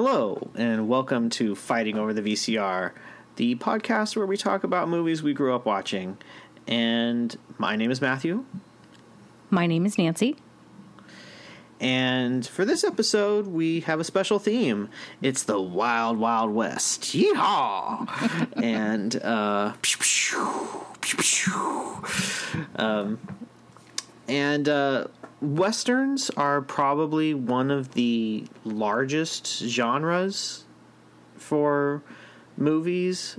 Hello, and welcome to Fighting Over the VCR, the podcast where we talk about movies we grew up watching. And my name is Matthew. My name is Nancy. And for this episode, we have a special theme. It's the Wild Wild West. Yeehaw! And, Westerns are probably one of the largest genres for movies.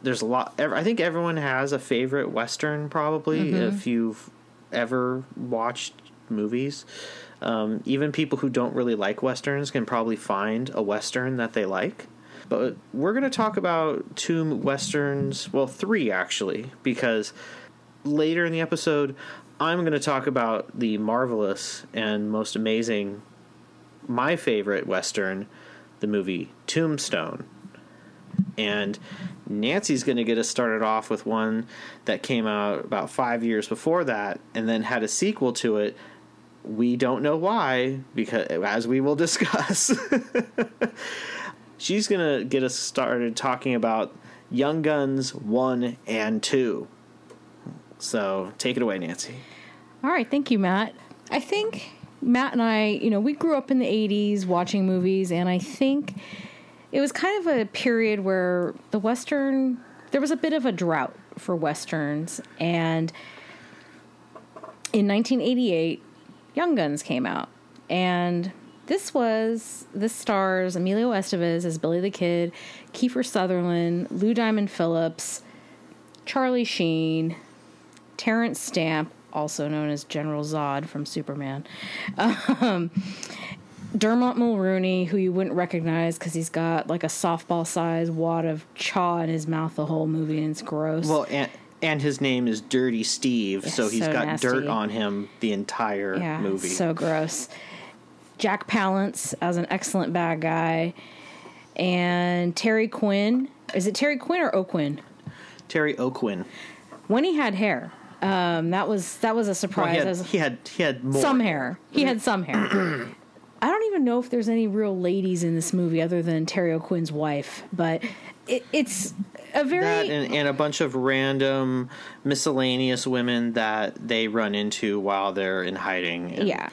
There's a lot. I think everyone has a favorite Western, probably, if you've ever watched movies. Even people who don't really like Westerns can probably find a Western that they like. But we're going to talk about two Westerns. Well, three, actually, because later in the episode, I'm going to talk about the marvelous and most amazing, my favorite Western, the movie Tombstone. And Nancy's going to get us started off with one that came out about 5 years before that and then had a sequel to it. We don't know why, because as we will discuss. She's going to get us started talking about Young Guns 1 and 2. So take it away, Nancy. All right. Thank you, Matt. I think Matt and I, we grew up in the 80s watching movies, and I think it was kind of a period where there was a bit of a drought for Westerns. And in 1988, Young Guns came out. And this stars Emilio Estevez as Billy the Kid, Kiefer Sutherland, Lou Diamond Phillips, Charlie Sheen, Terrence Stamp, also known as General Zod from Superman, Dermot Mulroney, who you wouldn't recognize because he's got like a softball-sized wad of chaw in his mouth the whole movie, and it's gross. Well, and his name is Dirty Steve, so he's got nasty dirt on him the entire movie. Yeah, so gross. Jack Palance as an excellent bad guy, and Terry Quinn. Is it Terry Quinn or O'Quinn? Terry O'Quinn. When he had hair, that was a surprise. Well, he had more. Some hair. He had some hair. I don't even know if there's any real ladies in this movie other than Terry O'Quinn's wife, but it's a very... That and a bunch of random miscellaneous women that they run into while they're in hiding. Yeah.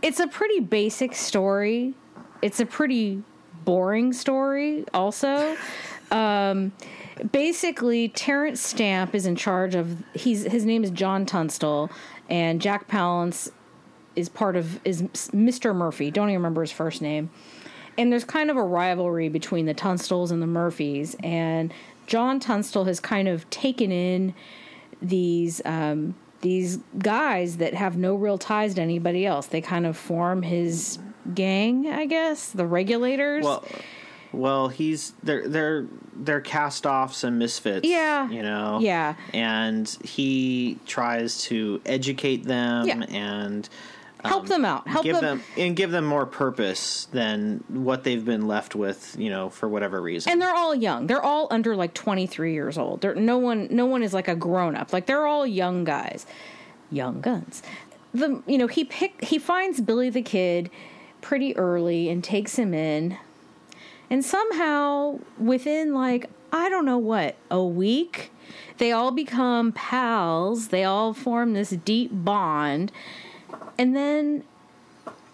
It's a pretty basic story. It's a pretty boring story also. Basically, Terrence Stamp is in charge of... His name is John Tunstall, and Jack Palance is is Mr. Murphy. Don't even remember his first name. And there's kind of a rivalry between the Tunstalls and the Murphys, and John Tunstall has kind of taken in these guys that have no real ties to anybody else. They kind of form his gang, I guess, the Regulators. Well, they're cast-offs and misfits. Yeah. Yeah. And he tries to educate them and help them out. Give them more purpose than what they've been left with, for whatever reason. And they're all young. They're all under like 23 years old. No one is like a grown-up. Like they're all young guys. Young guns. He finds Billy the Kid pretty early and takes him in. And somehow, within, a week, they all become pals. They all form this deep bond. And then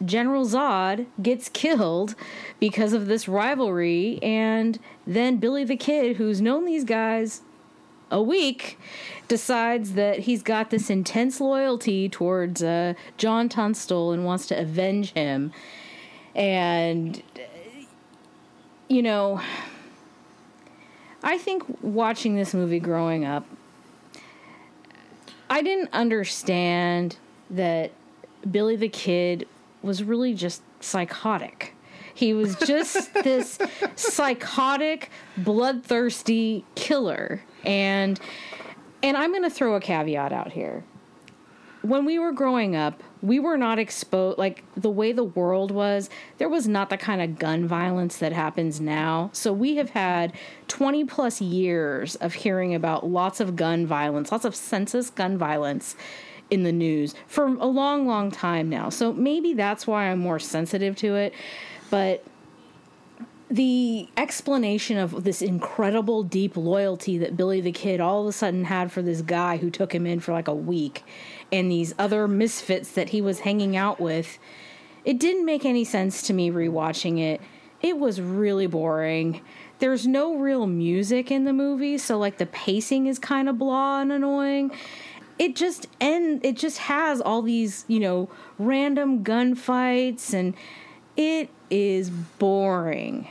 General Zod gets killed because of this rivalry. And then Billy the Kid, who's known these guys a week, decides that he's got this intense loyalty towards John Tunstall and wants to avenge him. And... I think watching this movie growing up, I didn't understand that Billy the Kid was really just psychotic. He was just this psychotic, bloodthirsty killer. And I'm going to throw a caveat out here. When we were growing up, we were not exposed, like, the way the world was, there was not the kind of gun violence that happens now. So we have had 20-plus years of hearing about lots of gun violence, lots of senseless gun violence in the news for a long, long time now. So maybe that's why I'm more sensitive to it. But the explanation of this incredible deep loyalty that Billy the Kid all of a sudden had for this guy who took him in for like a week and these other misfits that he was hanging out with, it didn't make any sense to me rewatching it. It was really boring. There's no real music in the movie, so like the pacing is kind of blah and annoying. It just has all these, you know, random gunfights, and it is boring.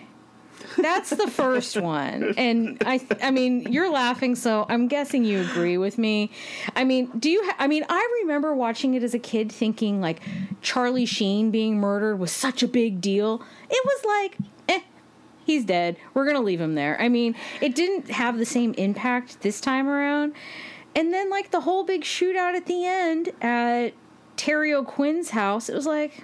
That's the first one. And I mean, you're laughing, so I'm guessing you agree with me. I mean, I remember watching it as a kid thinking like Charlie Sheen being murdered was such a big deal. It was like, he's dead. We're going to leave him there. I mean, it didn't have the same impact this time around. And then like the whole big shootout at the end at Terry O'Quinn's house, it was like,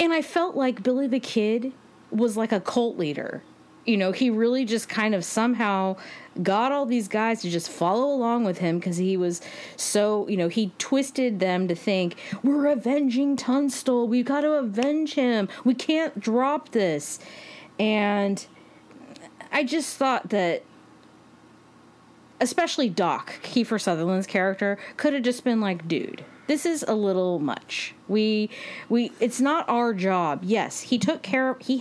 and I felt like Billy the Kid was like a cult leader. You know, he really just kind of somehow got all these guys to just follow along with him because he was so, you know, he twisted them to think, we're avenging Tunstall. We've got to avenge him. We can't drop this. And I just thought that, especially Doc, Kiefer Sutherland's character, could have just been like, dude, this is a little much. It's not our job. Yes, he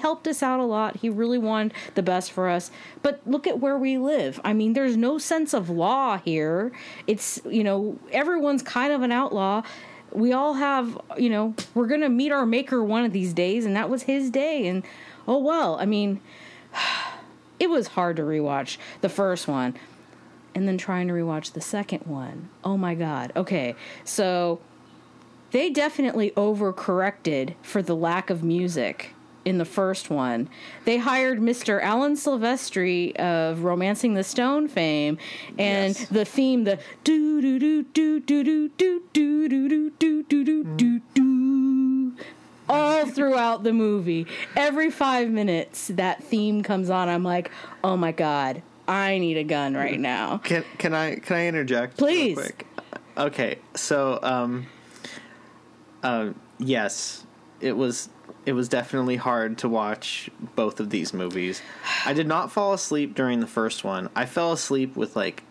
helped us out a lot. He really wanted the best for us. But look at where we live. I mean, there's no sense of law here. It's, you know, everyone's kind of an outlaw. We all have, you know, we're going to meet our maker one of these days, and that was his day. And, oh, well, I mean, it was hard to rewatch the first one. And then trying to rewatch the second one. Oh my God. Okay. So they definitely overcorrected for the lack of music in the first one. They hired Mr. Alan Silvestri of Romancing the Stone fame, and yes, the theme, the do do do do do do do do do do do do do do, all throughout the movie. Every 5 minutes that theme comes on. I'm like, "Oh my God, I need a gun right now." Can I interject? Please. Real quick? Okay. So, yes, it was definitely hard to watch both of these movies. I did not fall asleep during the first one. I fell asleep with like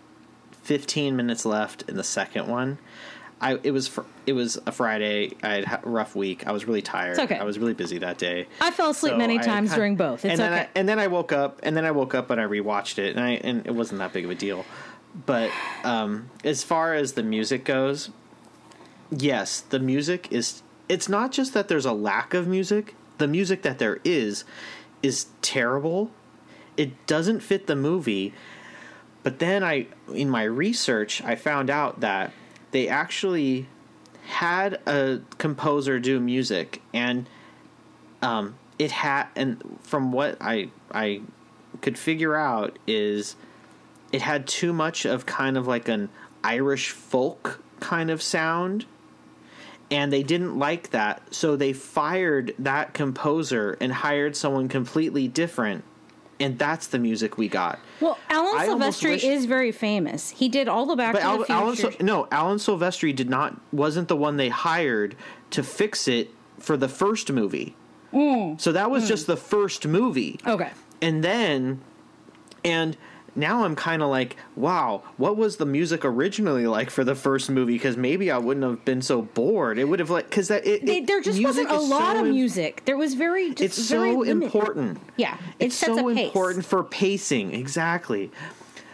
15 minutes left in the second one. It was a Friday. I had a rough week. I was really tired. It's okay. I was really busy that day. I fell asleep many times during both. It's okay. And then I woke up and I rewatched it, and it wasn't that big of a deal. But as far as the music goes, yes, the music is. It's not just that there's a lack of music. The music that there is terrible. It doesn't fit the movie. But then in my research, I found out that they actually had a composer do music, and from what I could figure out is it had too much of kind of like an Irish folk kind of sound, and they didn't like that, so they fired that composer and hired someone completely different. And that's the music we got. Well, Alan Silvestri is very famous. He did all the Back to the Future. Alan Silvestri wasn't the one they hired to fix it for the first movie. Mm. So that was just the first movie. Okay. And now I'm kind of like, wow, what was the music originally like for the first movie? Because maybe I wouldn't have been so bored. It would have like, because there just wasn't a lot of music. There was very, just it's very so limited. Important. Yeah, it's so important for pacing. Exactly.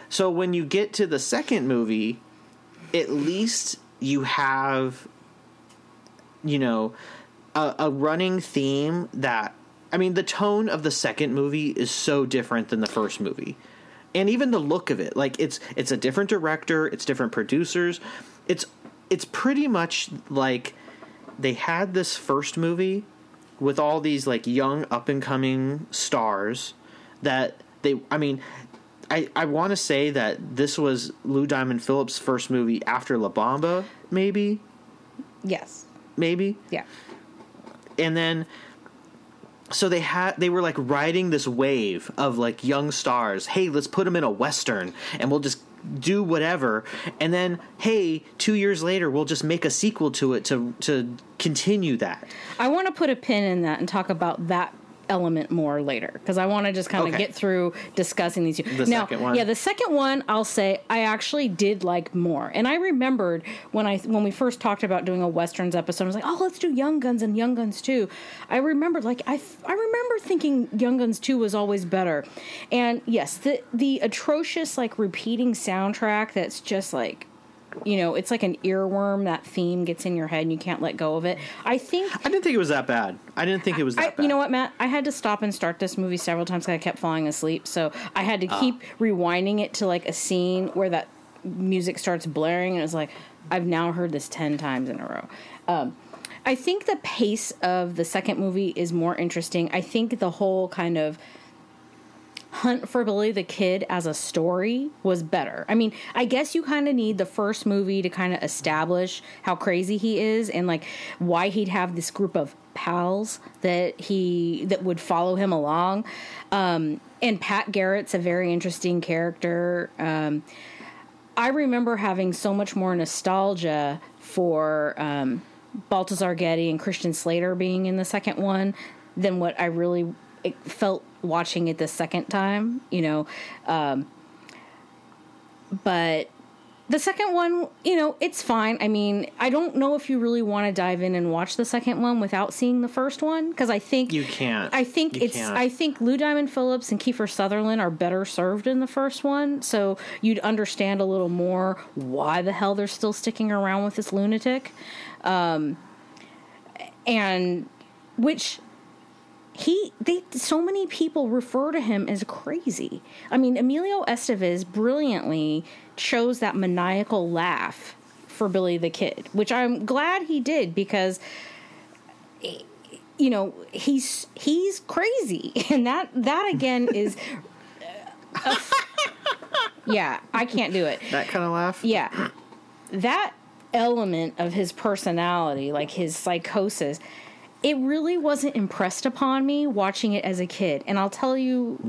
So when you get to the second movie, at least you have, you know, a running theme that, I mean, the tone of the second movie is so different than the first movie. And even the look of it, like it's a different director, it's different producers. It's pretty much like they had this first movie with all these like young up and coming stars that I want to say that this was Lou Diamond Phillips' first movie after La Bamba, maybe. Yes. Maybe. Yeah. And then so they were like riding this wave of like young stars. Hey, let's put them in a Western and we'll just do whatever. And then, hey, 2 years later, we'll just make a sequel to it to continue that. I want to put a pin in that and talk about that element more later, because I want to just kind of get through discussing these two. The second one, I'll say I actually did like more. And I remembered when we first talked about doing a Westerns episode, I was like, oh, let's do Young Guns and Young Guns 2. I remembered, like, I remember thinking Young Guns 2 was always better. And yes, the atrocious, like, repeating soundtrack that's just like, you know, it's like an earworm. That theme gets in your head and you can't let go of it. I didn't think it was that bad. You know what, Matt? I had to stop and start this movie several times because I kept falling asleep. So I had to keep rewinding it to like a scene where that music starts blaring. And it was like, I've now heard this 10 times in a row. I think the pace of the second movie is more interesting. I think the whole kind of hunt for Billy the Kid as a story was better. I mean, I guess you kind of need the first movie to kind of establish how crazy he is and like why he'd have this group of pals that would follow him along. And Pat Garrett's a very interesting character. I remember having so much more nostalgia for Balthazar Getty and Christian Slater being in the second one than what I really felt watching it the second time, you know. But the second one, you know, it's fine. I mean, I don't know if you really want to dive in and watch the second one without seeing the first one, because I think you can't. I think Lou Diamond Phillips and Kiefer Sutherland are better served in the first one, so you'd understand a little more why the hell they're still sticking around with this lunatic, and which. So many people refer to him as crazy. I mean, Emilio Estevez brilliantly chose that maniacal laugh for Billy the Kid, which I'm glad he did, because, you know, he's crazy, and that again is. Yeah, I can't do it. That kind of laugh. Yeah, that element of his personality, like his psychosis. It really wasn't impressed upon me watching it as a kid. And I'll tell you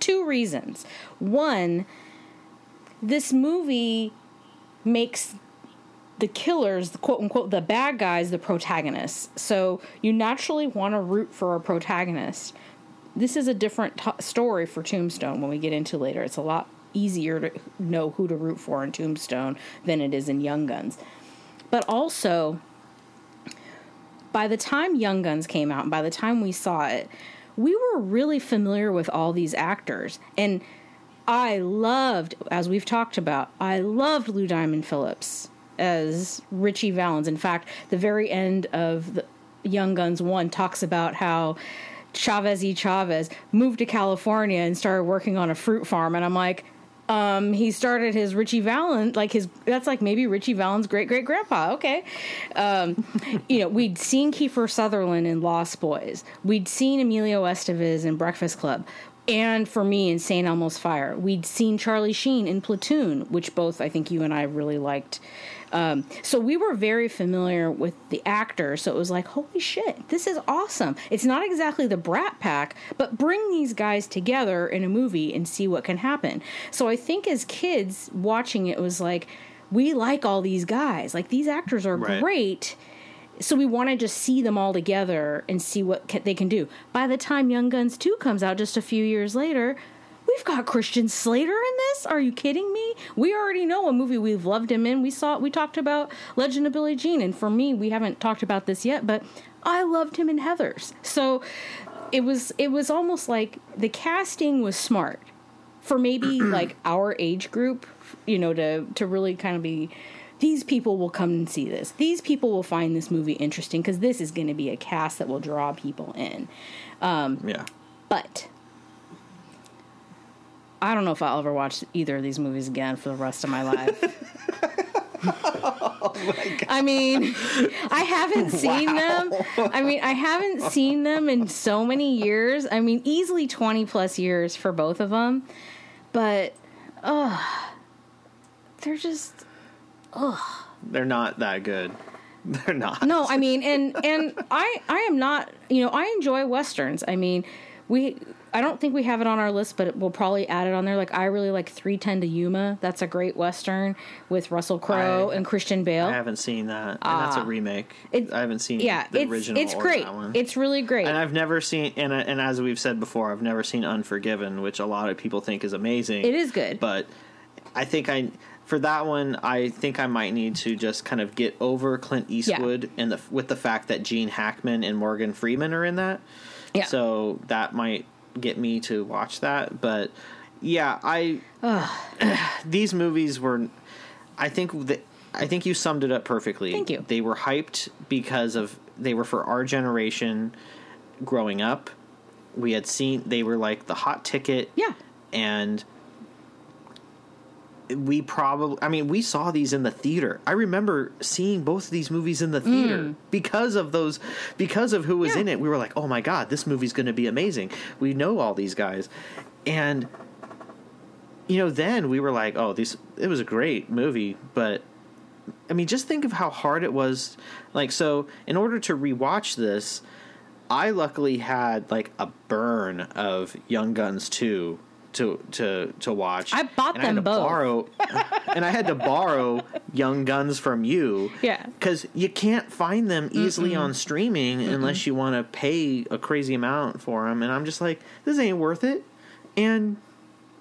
two reasons. One, this movie makes the killers, the quote-unquote, the bad guys, the protagonists. So you naturally want to root for a protagonist. This is a different story for Tombstone when we get into later. It's a lot easier to know who to root for in Tombstone than it is in Young Guns. But also, by the time Young Guns came out and by the time we saw it, we were really familiar with all these actors. And I loved, as we've talked about, I loved Lou Diamond Phillips as Richie Valens. In fact, the very end of the Young Guns 1 talks about how Chavez E. Chavez moved to California and started working on a fruit farm. And I'm like, he started his Richie Valens, like that's like maybe Richie Valens' great-great-grandpa. Okay. You know, we'd seen Kiefer Sutherland in Lost Boys. We'd seen Emilio Estevez in Breakfast Club. And for me, in St. Elmo's Fire. We'd seen Charlie Sheen in Platoon, which both I think you and I really liked. So we were very familiar with the actors. So it was like, holy shit, this is awesome. It's not exactly the Brat Pack, but bring these guys together in a movie and see what can happen. So I think as kids watching it was like, we like all these guys. Like, these actors are great. So we want to just see them all together and see what they can do. By the time Young Guns 2 comes out just a few years later, we've got Christian Slater in this? Are you kidding me? We already know a movie we've loved him in. We saw it. We talked about Legend of Billie Jean. And for me, we haven't talked about this yet, but I loved him in Heathers. So it was almost like the casting was smart for maybe like our age group, you know, to really kind of be... These people will come and see this. These people will find this movie interesting because this is going to be a cast that will draw people in. But I don't know if I'll ever watch either of these movies again for the rest of my life. Oh my God. I mean, I haven't seen them. I mean, I haven't seen them in so many years. I mean, easily 20 plus years for both of them. But, they're just... Ugh. They're not that good. They're not. No, I mean, and I am not, you know, I enjoy Westerns. I mean, I don't think we have it on our list, but we'll probably add it on there. Like, I really like 3:10 to Yuma. That's a great Western with Russell Crowe and Christian Bale. I haven't seen that. And that's a remake. I haven't seen the original. It's great. That one. It's really great. And I've never seen, and as we've said before, I've never seen Unforgiven, which a lot of people think is amazing. It is good. But I think for that one, I think I might need to just kind of get over Clint Eastwood and with the fact that Gene Hackman and Morgan Freeman are in that. Yeah. So that might get me to watch that. But yeah, these movies were, I think you summed it up perfectly. Thank you. They were hyped because they were for our generation growing up. We had seen, they were like the hot ticket. Yeah. And we saw these in the theater. I remember seeing both of these movies in the theater because of who was in it. We were like, oh my God, this movie's going to be amazing. We know all these guys. And, you know, then we were like, oh, it was a great movie. But I mean, just think of how hard it was. Like, so in order to rewatch this, I luckily had like a burn of Young Guns 2. To watch. I bought them both. And I had to borrow Young Guns from you. Yeah. Because you can't find them easily on streaming unless you want to pay a crazy amount for them. And I'm just like, this ain't worth it. And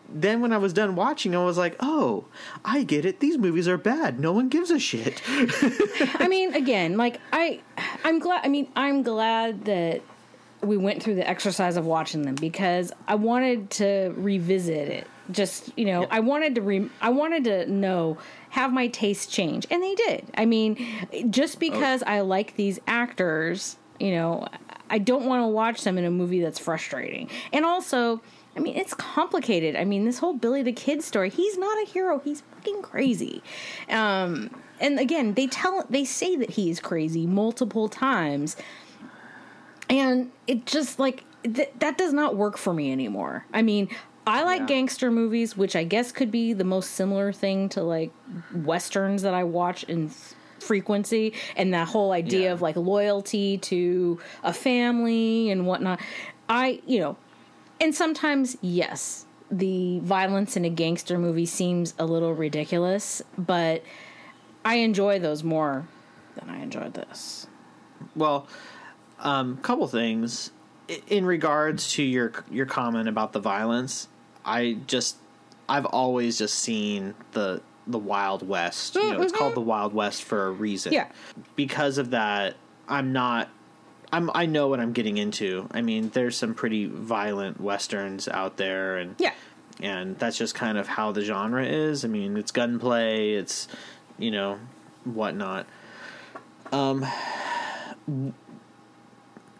then when I was done watching, I was like, oh, I get it. These movies are bad. No one gives a shit. I mean, again, like, I'm glad that we went through the exercise of watching them because I wanted to revisit it. Just, you know, I wanted to have my taste change. And they did. I mean, just because I like these actors, you know, I don't want to watch them in a movie that's frustrating. And also, I mean, it's complicated. I mean, this whole Billy the Kid story, he's not a hero. He's fucking crazy. And again, they say that he is crazy multiple times. And it just, like, that does not work for me anymore. I mean, I like gangster movies, which I guess could be the most similar thing to, like, Westerns that I watch in frequency. And that whole idea of, like, loyalty to a family and whatnot. And sometimes, yes, the violence in a gangster movie seems a little ridiculous. But I enjoy those more than I enjoyed this. Well, couple things in regards to your comment about the violence. I've always just seen the Wild West. You know, it's called the Wild West for a reason. Yeah. Because of that, I know what I'm getting into. I mean, there's some pretty violent Westerns out there, and and that's just kind of how the genre is. I mean, it's gunplay, it's, you know, whatnot.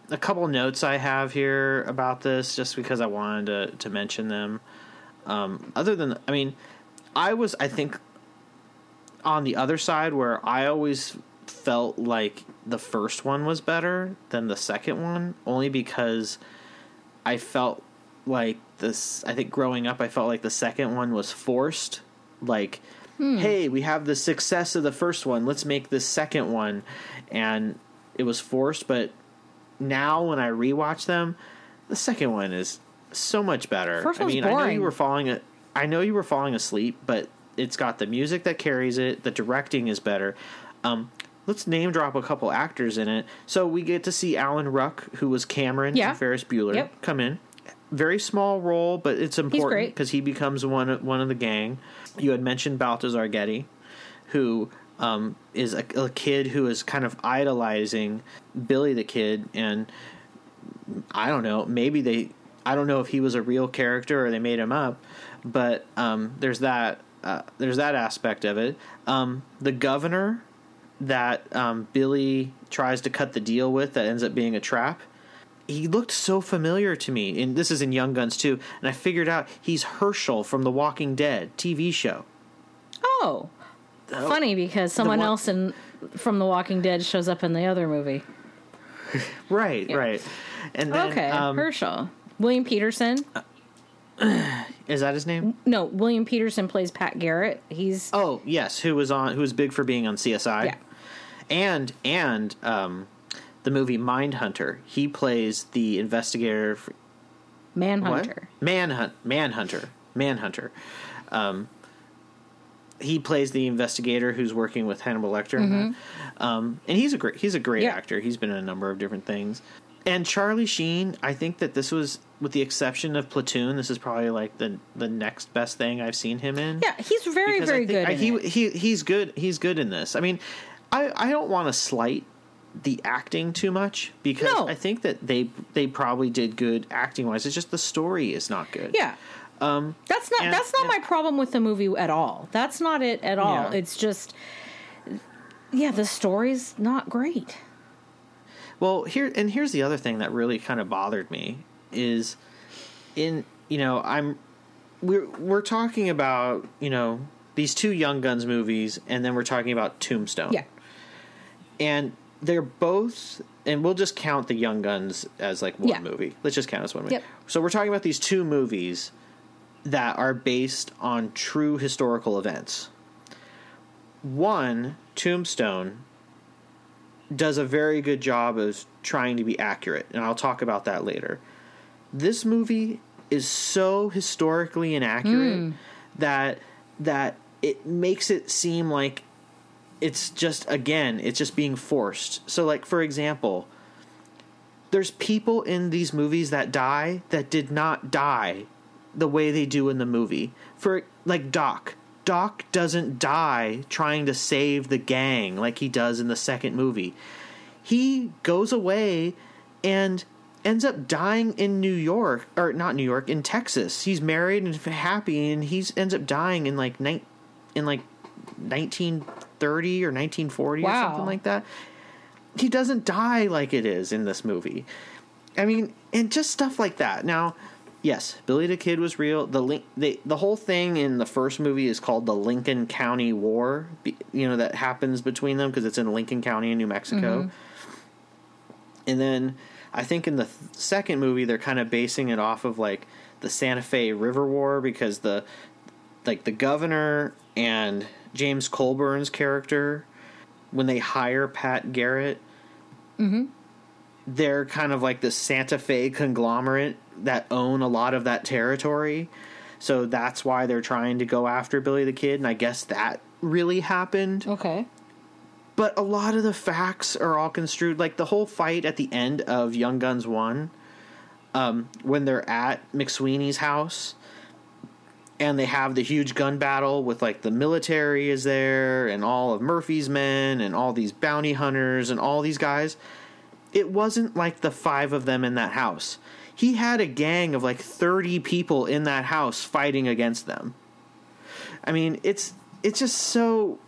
A couple notes I have here about this, just because I wanted to mention them. Other than, I mean, I think, on the other side where I always felt like the first one was better than the second one, only because I felt like this. I think growing up, I felt like the second one was forced. Like, hey, we have the success of the first one, let's make this second one, and it was forced, but. Now, when I rewatch them, the second one is so much better. First one's boring. I know you were falling asleep, but it's got the music that carries it. The directing is better. Let's name drop a couple actors in it. So we get to see Alan Ruck, who was Cameron and Ferris Bueller, come in. Very small role, but it's important because he becomes one of the gang. You had mentioned Balthazar Getty, who. Is a kid who is kind of idolizing Billy the Kid, and I don't know, maybe I don't know if he was a real character or they made him up, but there's that aspect of it. The governor that Billy tries to cut the deal with that ends up being a trap, he looked so familiar to me, and this is in Young Guns too, and I figured out he's Herschel from The Walking Dead TV show. Oh, funny, because someone else from The Walking Dead shows up in the other movie. Right. And then, Herschel. William Peterson. Is that his name? No, William Peterson plays Pat Garrett. He's who was big for being on CSI. Yeah. And the movie Mindhunter. He plays the investigator Manhunter. What? Manhunter. He plays the investigator who's working with Hannibal Lecter, mm-hmm. And he's a great yeah. actor. He's been in a number of different things. And Charlie Sheen, I think that this was, with the exception of Platoon, this is probably like the next best thing I've seen him in. Yeah, he's very good. He's good. He's good in this. I mean, I don't want to slight the acting too much because I think that they probably did good acting wise. It's just the story is not good. Yeah. That's not my problem with the movie at all. That's not it at all. Yeah. It's just, the story's not great. Well, here's the other thing that really kind of bothered me is, we're talking about, these two Young Guns movies, and then we're talking about Tombstone. Yeah. And they're both, and we'll just count the Young Guns as like one movie. Let's just count as one movie. Yep. So we're talking about these two movies that are based on true historical events. One, Tombstone, does a very good job of trying to be accurate, and I'll talk about that later. This movie is so historically inaccurate that it makes it seem like it's just being forced. So, like, for example, there's people in these movies that die that did not die the way they do in the movie. For, like, Doc doesn't die trying to save the gang like he does in the second movie. He goes away and ends up dying in in Texas. He's married and happy, and he ends up dying in like 1930 or 1940 or something like that. He doesn't die like it is in this movie. I mean, and just stuff like that. Now, yes, Billy the Kid was real. The whole thing in the first movie is called the Lincoln County War, that happens between them because it's in Lincoln County in New Mexico. Mm-hmm. And then I think in the second movie, they're kind of basing it off of like the Santa Fe River War because the governor and James Colburn's character, when they hire Pat Garrett, mm-hmm. they're kind of like the Santa Fe conglomerate that own a lot of that territory. So that's why they're trying to go after Billy the Kid, and I guess that really happened. Okay. But a lot of the facts are all construed. Like the whole fight at the end of Young Guns 1, when they're at McSweeney's house and they have the huge gun battle with like the military is there and all of Murphy's men and all these bounty hunters and all these guys. It wasn't like the five of them in that house. He had a gang of like 30 people in that house fighting against them. I mean, it's just so,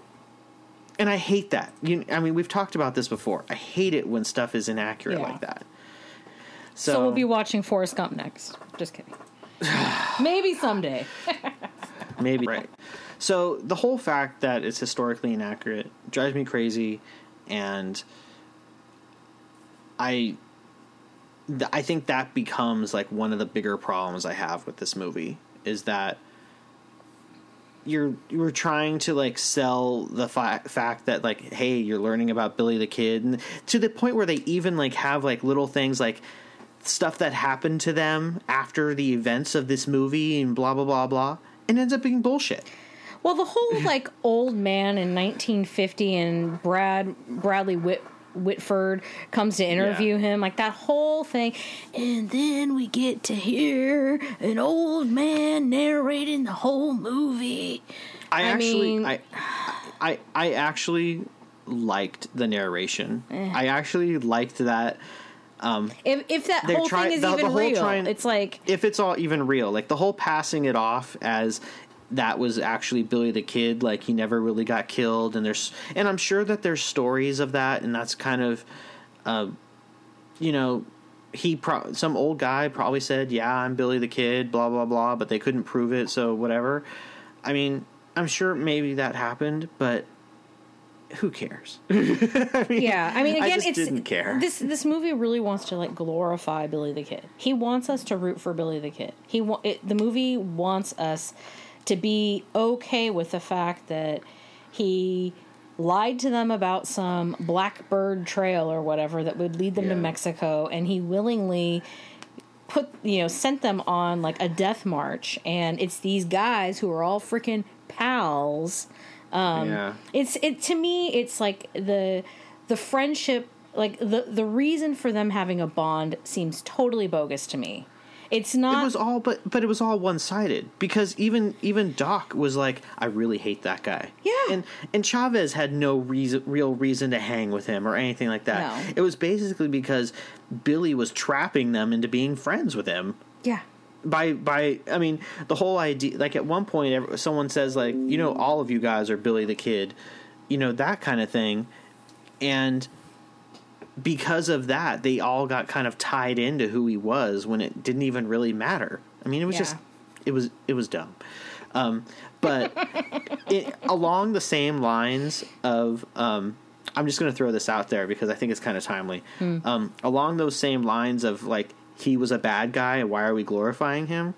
and I hate that. We've talked about this before. I hate it when stuff is inaccurate like that. So we'll be watching Forrest Gump next. Just kidding. Maybe someday. Maybe. Right. So the whole fact that it's historically inaccurate drives me crazy, and I think that becomes like one of the bigger problems I have with this movie is that you're trying to like sell the fact that like, hey, you're learning about Billy the Kid, and to the point where they even like have like little things like stuff that happened to them after the events of this movie and blah, blah, blah, blah, and ends up being bullshit. Well, the whole like old man in 1950 and Bradley Whitford comes to interview him, like that whole thing, and then we get to hear an old man narrating the whole movie. I actually liked the narration. I actually liked that. If that whole thing is even real, it's like, if it's all even real, like the whole passing it off as that was actually Billy the Kid, like he never really got killed, and I'm sure that there's stories of that, and that's kind of, some old guy probably said, yeah, I'm Billy the Kid, blah, blah, blah, but they couldn't prove it, so whatever. I mean, I'm sure maybe that happened, but who cares? I just didn't care. This movie really wants to like glorify Billy the Kid. He wants us to root for Billy the Kid. The movie wants us to be okay with the fact that he lied to them about some Blackbird Trail or whatever that would lead them to Mexico, and he willingly sent them on like a death march, and it's these guys who are all freaking pals. To me, it's like the friendship, like the reason for them having a bond seems totally bogus to me. It's not. It was all, but it was all one-sided, because even Doc was like, I really hate that guy. Yeah. And Chavez had no real reason to hang with him or anything like that. No. It was basically because Billy was trapping them into being friends with him. Yeah. I mean, the whole idea, like at one point someone says like, all of you guys are Billy the Kid, that kind of thing. And because of that, they all got kind of tied into who he was when it didn't even really matter. I mean, it was just, it was dumb. But along the same lines of, I'm just going to throw this out there because I think it's kind of timely. Along those same lines of like, he was a bad guy, why are we glorifying him?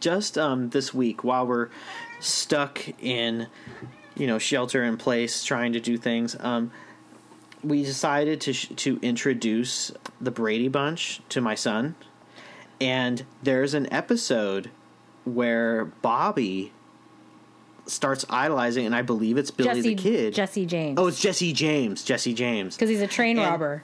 Just this week, while we're stuck in, shelter in place, trying to do things, we decided to introduce the Brady Bunch to my son, and there's an episode where Bobby starts idolizing, and I believe it's Billy the Kid. Jesse James. Oh, it's Jesse James. Because he's a train robber.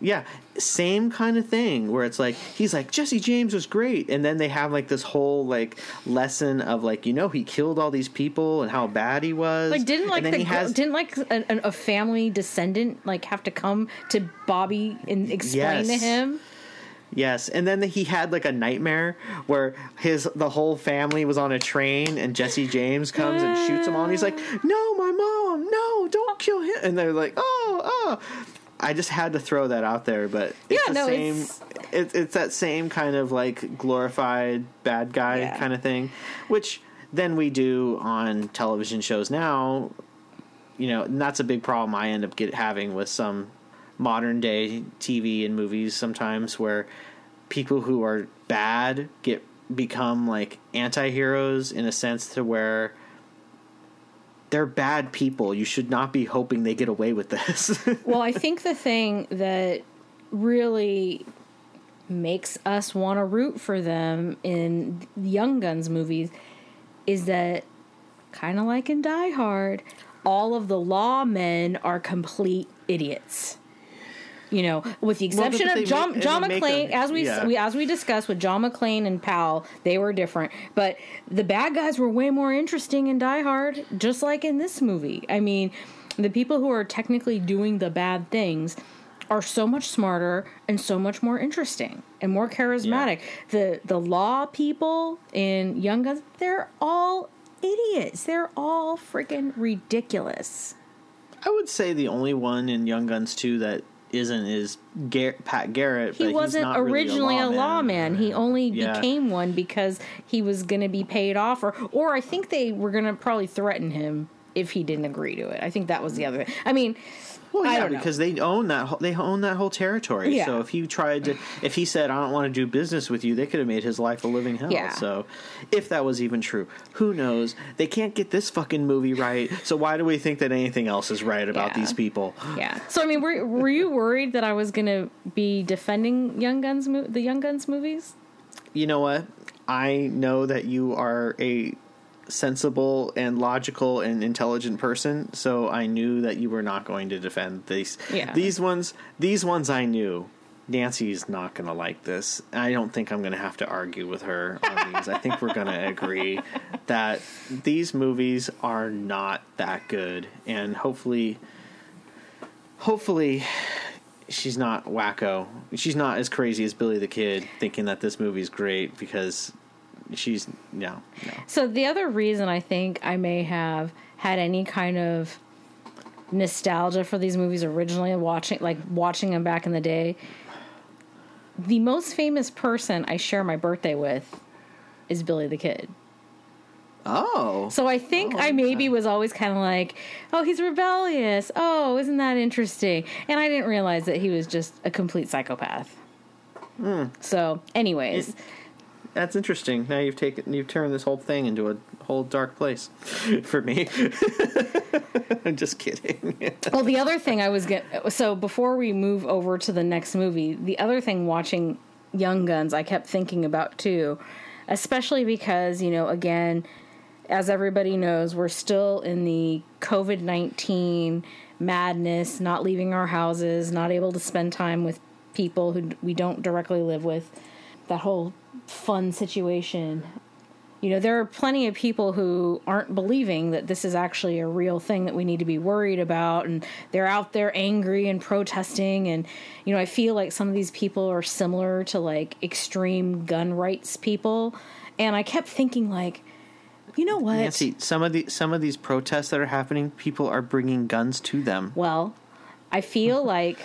Yeah, same kind of thing where it's like, he's like, Jesse James was great. And then they have like this whole like lesson of like, he killed all these people and how bad he was. Like didn't a family descendant like have to come to Bobby and explain to him? Yes, and then he had like a nightmare where the whole family was on a train, and Jesse James comes and shoots them all, and he's like, no, my mom, no, don't kill him. And they're like, oh. I just had to throw that out there, but it's that same kind of like glorified bad guy kind of thing, which then we do on television shows now, and that's a big problem I end up having with some modern day TV and movies sometimes, where people who are bad become like anti-heroes in a sense to where they're bad people. You should not be hoping they get away with this. Well, I think the thing that really makes us want to root for them in Young Guns movies is that, kind of like in Die Hard, all of the lawmen are complete idiots. With the exception of John McClane, as we discussed with John McClane and Powell, they were different. But the bad guys were way more interesting in Die Hard, just like in this movie. I mean, the people who are technically doing the bad things are so much smarter and so much more interesting and more charismatic. Yeah. The law people in Young Guns, they're all idiots. They're all freaking ridiculous. I would say the only one in Young Guns 2 that isn't is Pat Garrett. He wasn't originally a lawman. He only became one because he was going to be paid off, or I think they were going to probably threaten him if he didn't agree to it. I think that was the other thing. I mean, because they own that whole territory. Yeah. So if he said, I don't want to do business with you, they could have made his life a living hell. Yeah. So if that was even true, who knows? They can't get this fucking movie right. So why do we think that anything else is right about these people? Yeah. So I mean, were you worried that I was going to be defending the Young Guns movies? You know what? I know that you are a sensible and logical and intelligent person, so I knew that you were not going to defend these ones. I knew Nancy's not gonna like this. I don't think I'm gonna have to argue with her on these. I think we're gonna agree that these movies are not that good, and hopefully she's not wacko, she's not as crazy as Billy the Kid thinking that this movie's great, because she's no. So the other reason I think I may have had any kind of nostalgia for these movies originally, watching them back in the day, the most famous person I share my birthday with is Billy the Kid. Oh. So I think I maybe was always kind of like, oh, he's rebellious. Oh, isn't that interesting? And I didn't realize that he was just a complete psychopath. So anyways... That's interesting. Now you've turned this whole thing into a whole dark place for me. I'm just kidding. Well, the other thing so before we move over to the next movie, the other thing watching Young Guns I kept thinking about too, especially because, you know, again, as everybody knows, we're still in the COVID-19 madness, not leaving our houses, not able to spend time with people who we don't directly live with, that whole fun situation. You know, there are plenty of people who aren't believing that this is actually a real thing that we need to be worried about, and they're out there angry and protesting. And, you know, I feel like some of these people are similar to, like, extreme gun rights people. And I kept thinking, like, you know what? Nancy, some of these protests that are happening, people are bringing guns to them. Well, I feel like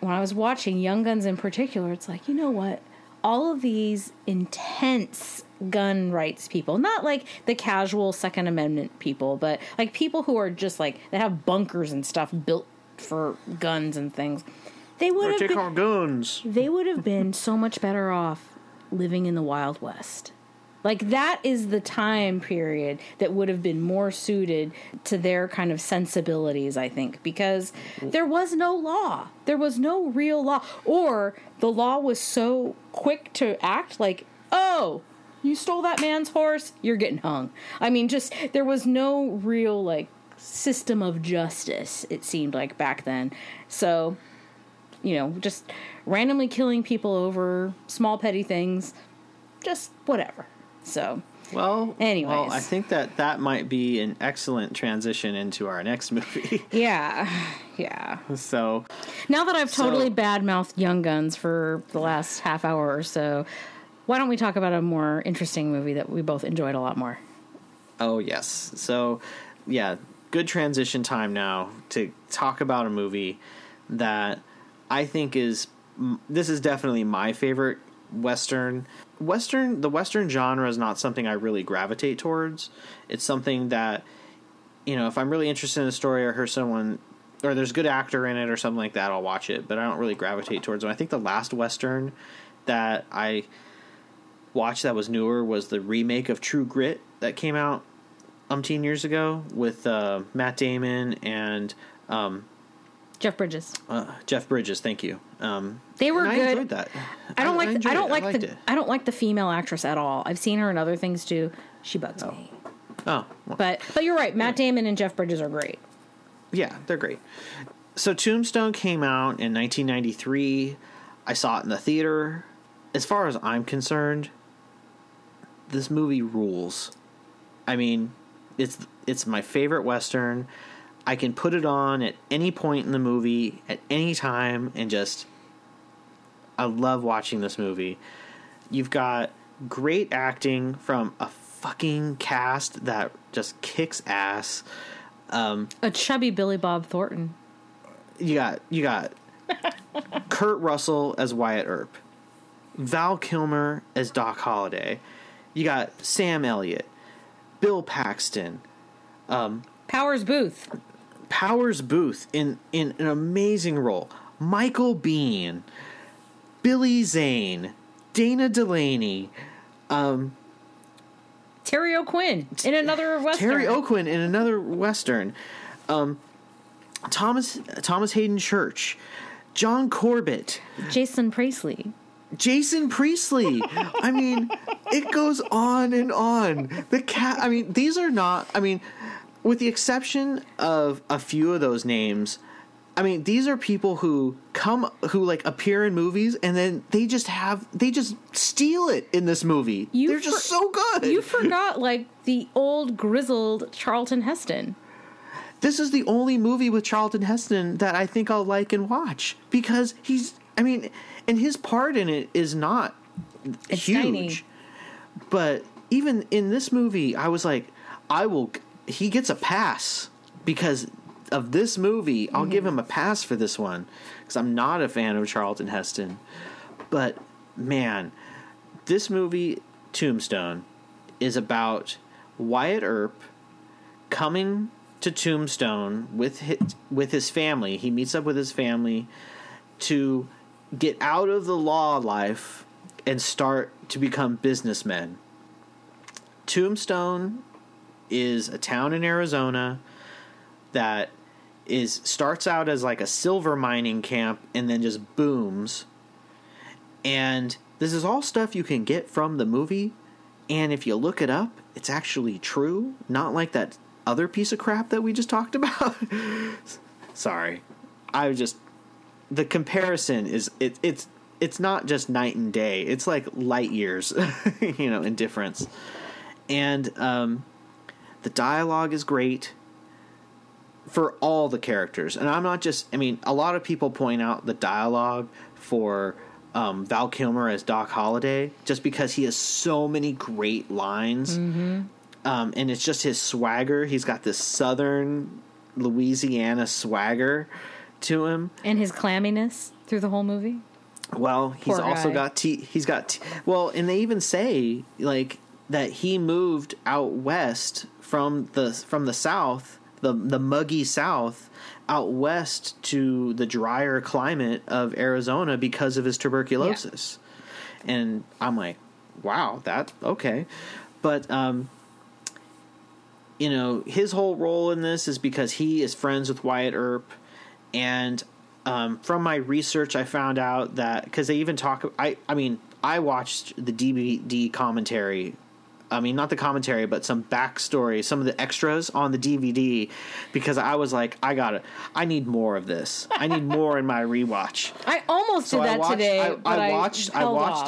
when I was watching Young Guns in particular, it's like, you know what? All of these intense gun rights people, not like the casual Second Amendment people, but like people who are just like, they have bunkers and stuff built for guns and things. They would have been so much better off living in the Wild West. Like, that is the time period that would have been more suited to their kind of sensibilities, I think, because there was no law. There was no real law. Or the law was so quick to act, like, oh, you stole that man's horse, you're getting hung. I mean, just, there was no real, like, system of justice, it seemed like, back then. So, you know, just randomly killing people over small petty things, just whatever. So, well, I think that might be an excellent transition into our next movie. Yeah. So now that I've totally badmouthed Young Guns for the last half hour or so, why don't we talk about a more interesting movie that we both enjoyed a lot more? Oh, yes. So, yeah, good transition time now to talk about a movie that I think is definitely my favorite Western. The Western genre is not something I really gravitate towards. It's something that, you know, if I'm really interested in a story or hear someone, or there's a good actor in it or something like that, I'll watch it, but I don't really gravitate towards it. I think the last Western that I watched that was newer was the remake of True Grit that came out umpteen years ago with Matt Damon and Jeff Bridges, thank you. They were good. I enjoyed that. I don't like the female actress at all. I've seen her in other things too. She bugs me. Oh. Well. But you're right. Matt Damon and Jeff Bridges are great. Yeah, they're great. So Tombstone came out in 1993. I saw it in the theater. As far as I'm concerned, this movie rules. I mean, it's my favorite Western. I can put it on at any point in the movie, at any time, and just, I love watching this movie. You've got great acting from a fucking cast that just kicks ass. A chubby Billy Bob Thornton. You got Kurt Russell as Wyatt Earp, Val Kilmer as Doc Holliday. You got Sam Elliott, Bill Paxton, Powers Booth in an amazing role. Michael Biehn, Billy Zane, Dana Delaney, Terry O'Quinn in another Western. Thomas Hayden Church, John Corbett, Jason Priestley. I mean, it goes on and on. With the exception of a few of those names, I mean, these are people who appear in movies and then they just steal it in this movie. They're just so good. You forgot, like, the old grizzled Charlton Heston. This is the only movie with Charlton Heston that I think I'll like and watch, because and his part in it is not huge. Tiny. But even in this movie, I was like, he gets a pass because of this movie. I'll give him a pass for this one because I'm not a fan of Charlton Heston. But, man, this movie, Tombstone, is about Wyatt Earp coming to Tombstone with his family. He meets up with his family to get out of the law life and start to become businessmen. Tombstone is a town in Arizona that starts out as like a silver mining camp and then just booms, And this is all stuff you can get from the movie, and if you look it up, it's actually true, not like that other piece of crap that we just talked about. Sorry. The comparison is it's not just night and day. It's like light years, in difference. And the dialogue is great for all the characters. And a lot of people point out the dialogue for Val Kilmer as Doc Holliday just because he has so many great lines. Mm-hmm. And it's just his swagger. He's got this Southern Louisiana swagger to him, and his clamminess through the whole movie. Well, he's also got and they even say like that he moved out west from the South, the muggy South, out west to the drier climate of Arizona because of his tuberculosis. Yeah. And I'm like, wow, that's okay. But his whole role in this is because he is friends with Wyatt Earp. And from my research, I found out that because they even talk. I watched the DVD commentary. I mean, not the commentary, but some backstory, some of the extras on the DVD, because I was like, I need more of this. I need more in my rewatch. I almost did that today. I watched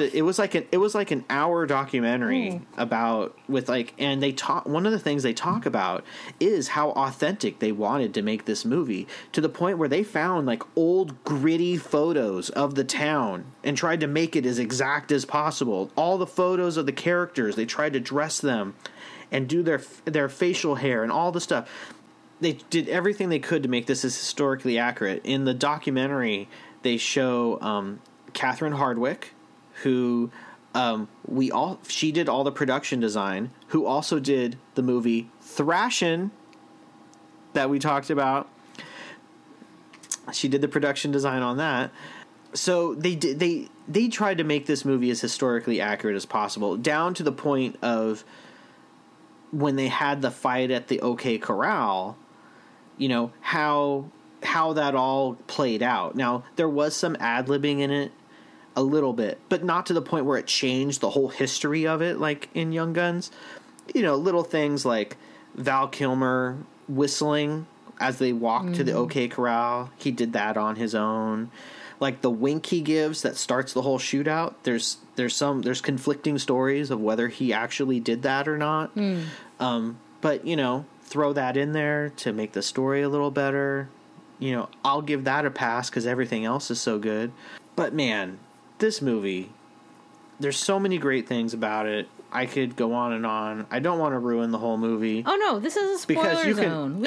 it. It was like an hour documentary and they talk. One of the things they talk about is how authentic they wanted to make this movie, to the point where they found like old gritty photos of the town and tried to make it as exact as possible. All the photos of the characters, they tried to dress them and do their facial hair and all the stuff. They did everything they could to make this as historically accurate. In the documentary, they show Catherine Hardwick, who she did all the production design, who also did the movie Thrashin' that we talked about. She did the production design on that. So they tried to make this movie as historically accurate as possible, down to the point of when they had the fight at the OK Corral, how that all played out. Now, there was some ad-libbing in it a little bit, but not to the point where it changed the whole history of it, like in Young Guns. Little things like Val Kilmer whistling as they walked to the OK Corral. He did that on his own. Like the wink he gives that starts the whole shootout. There's conflicting stories of whether he actually did that or not. Mm. But throw that in there to make the story a little better. I'll give that a pass because everything else is so good. But man, this movie, there's so many great things about it. I could go on and on. I don't want to ruin the whole movie. Oh no, this is a spoiler zone.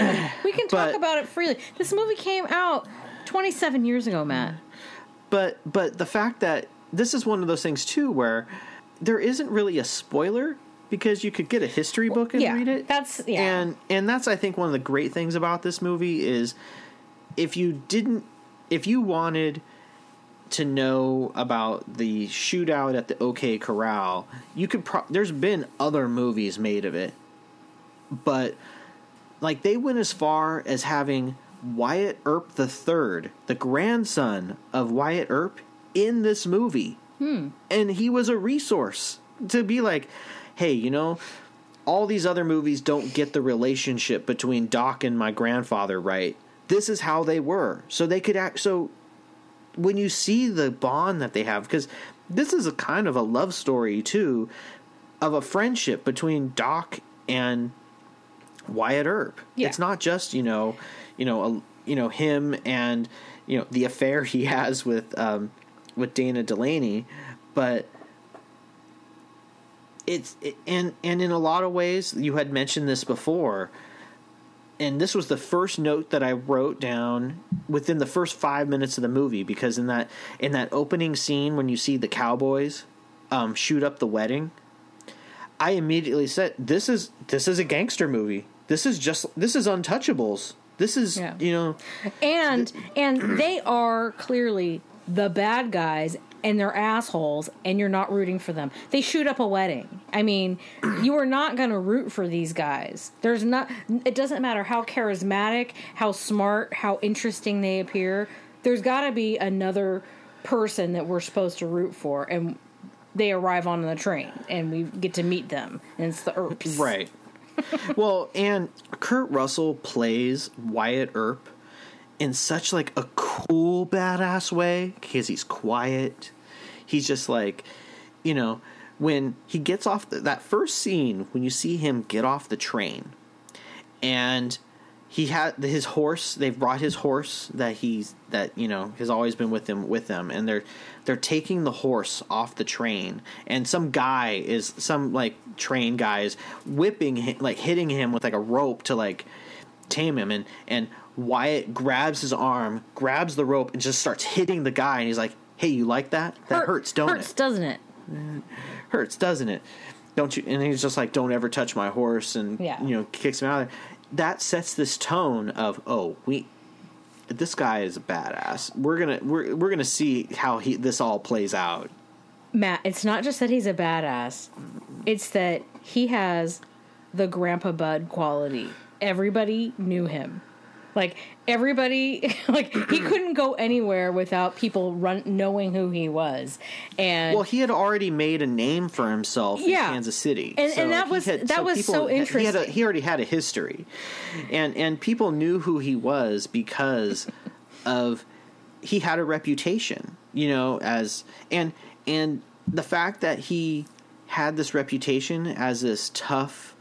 We can talk about it freely. This movie came out 27 years ago, Matt. But the fact that this is one of those things, too, where there isn't really a spoiler because you could get a history book and read it. And that's, I think, one of the great things about this movie is if you wanted to know about the shootout at the OK Corral, you could there's been other movies made of it. But like they went as far as having Wyatt Earp III, the grandson of Wyatt Earp, in this movie. And he was a resource to be like, hey, all these other movies don't get the relationship between Doc and my grandfather right. This is how they were. So they could act. So when you see the bond that they have, because this is a kind of a love story too, of a friendship between Doc and Wyatt Earp. Yeah. It's not just him and the affair he has with Dana Delaney, but and in a lot of ways, you had mentioned this before, and this was the first note that I wrote down within the first 5 minutes of the movie, because in that opening scene when you see the cowboys shoot up the wedding, I immediately said, this is a gangster movie. This is Untouchables. This is, and they are clearly the bad guys and they're assholes and you're not rooting for them. They shoot up a wedding. I mean, you are not going to root for these guys. It doesn't matter how charismatic, how smart, how interesting they appear. There's got to be another person that we're supposed to root for, and they arrive on the train, and we get to meet them, and it's the Earps. Right. Well, and Kurt Russell plays Wyatt Earp in such, like, a cool, badass way, because he's quiet. He's just like, you know, when he gets off that first scene, when you see him get off the train, and he had his horse. They've brought his horse that has always been with them, and they're taking the horse off the train, and some train guy is whipping him, like hitting him with like a rope to like tame him, and Wyatt grabs his arm, grabs the rope, and just starts hitting the guy, and he's like, "Hey, you like that? That hurts, don't it? Hurts, doesn't it? Hurts, doesn't it? Don't you?" And he's just like, "Don't ever touch my horse," and kicks him out of there. That sets this tone of, oh, this guy is a badass. We're gonna see how this all plays out. Matt, it's not just that he's a badass; it's that he has the Grandpa Bud quality. Everybody knew him, he couldn't go anywhere without people knowing who he was. And well, he had already made a name for himself in Kansas City, and that was so interesting. He already had a history, and people knew who he was because of he had a reputation, and the fact that he had this reputation as this tough,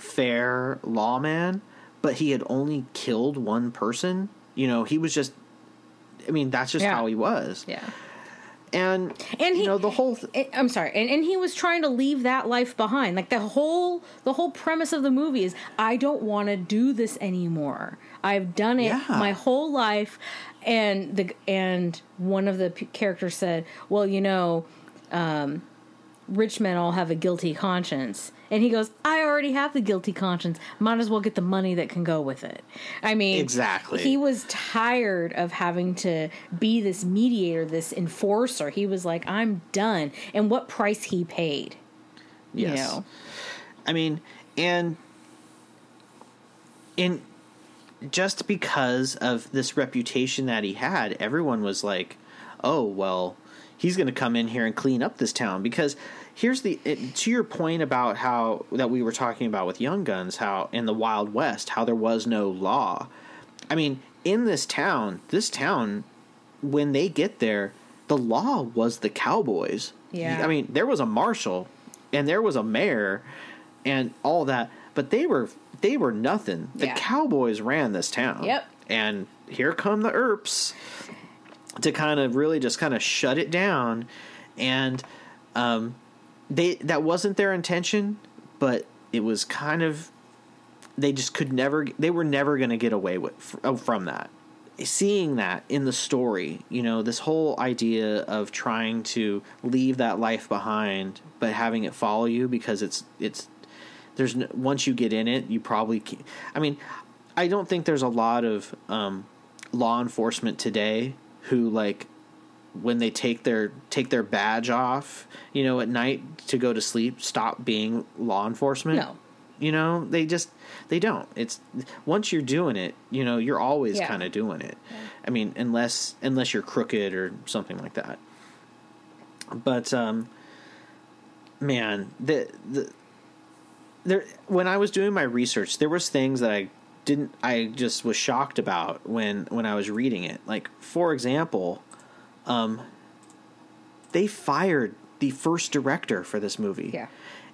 fair lawman. But he had only killed one person. He was just... I mean, that's just how he was. Yeah. And the whole... I'm sorry. And he was trying to leave that life behind. Like, the whole premise of the movie is, I don't want to do this anymore. I've done it my whole life. And one of the characters said, well, rich men all have a guilty conscience. And he goes, I already have the guilty conscience. Might as well get the money that can go with it. I mean, exactly. He was tired of having to be this mediator, this enforcer. He was like, I'm done. And what price he paid. Yes. I mean, and just because of this reputation that he had, everyone was like, oh, well, he's going to come in here and clean up this town. Because here's to your point about how that we were talking about with Young Guns, how in the Wild West, how there was no law. I mean, in this town, when they get there, the law was the cowboys. Yeah. I mean, there was a marshal and there was a mayor and all that, but they were nothing. The cowboys ran this town. Yep. And here come the Earps to kind of really just kind of shut it down, and that wasn't their intention, but it was kind of, they just could never, they were never going to get away from that. Seeing that in the story, this whole idea of trying to leave that life behind, but having it follow you, because it's there's no, once you get in it, you probably can't. I mean, I don't think there's a lot of law enforcement today who, like, when they take their badge off, at night to go to sleep, stop being law enforcement. No. They don't. It's once you're doing it, you're always kind of doing it. Yeah. I mean, unless you're crooked or something like that. But man, when I was doing my research, there was things that I just was shocked about when I was reading it. Like, for example, they fired the first director for this movie. Yeah.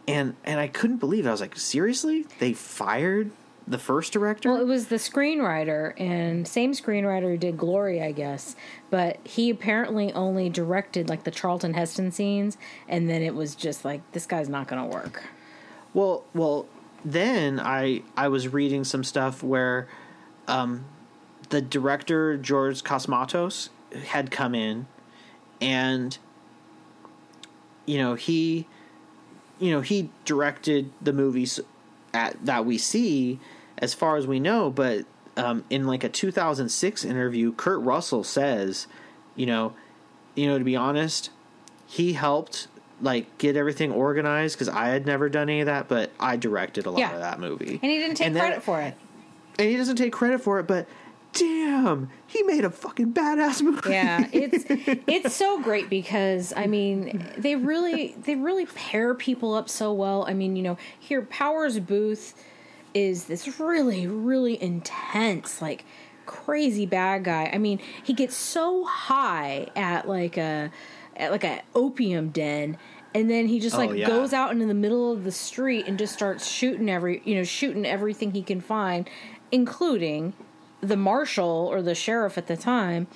And I couldn't believe it. I was like, seriously? They fired the first director? Well, it was the screenwriter, and same screenwriter who did Glory, I guess. But he apparently only directed, like, the Charlton Heston scenes, and then it was just like, this guy's not going to work. Well... Then I was reading some stuff where the director, George Cosmatos, had come in, and he directed the movies that we see as far as we know, but in like a 2006 interview, Kurt Russell says, to be honest, he helped get everything organized, because I had never done any of that, but I directed a lot of that movie. And he didn't take credit for it. But damn, he made a fucking badass movie. Yeah, it's so great because, I mean, they really pair people up so well. I mean, you know, here Powers Booth is this really, really intense, like, crazy bad guy. I mean, he gets so high at like a opium den, and then he just goes out into the middle of the street and just starts shooting everything he can find, including the marshal or the sheriff at the time.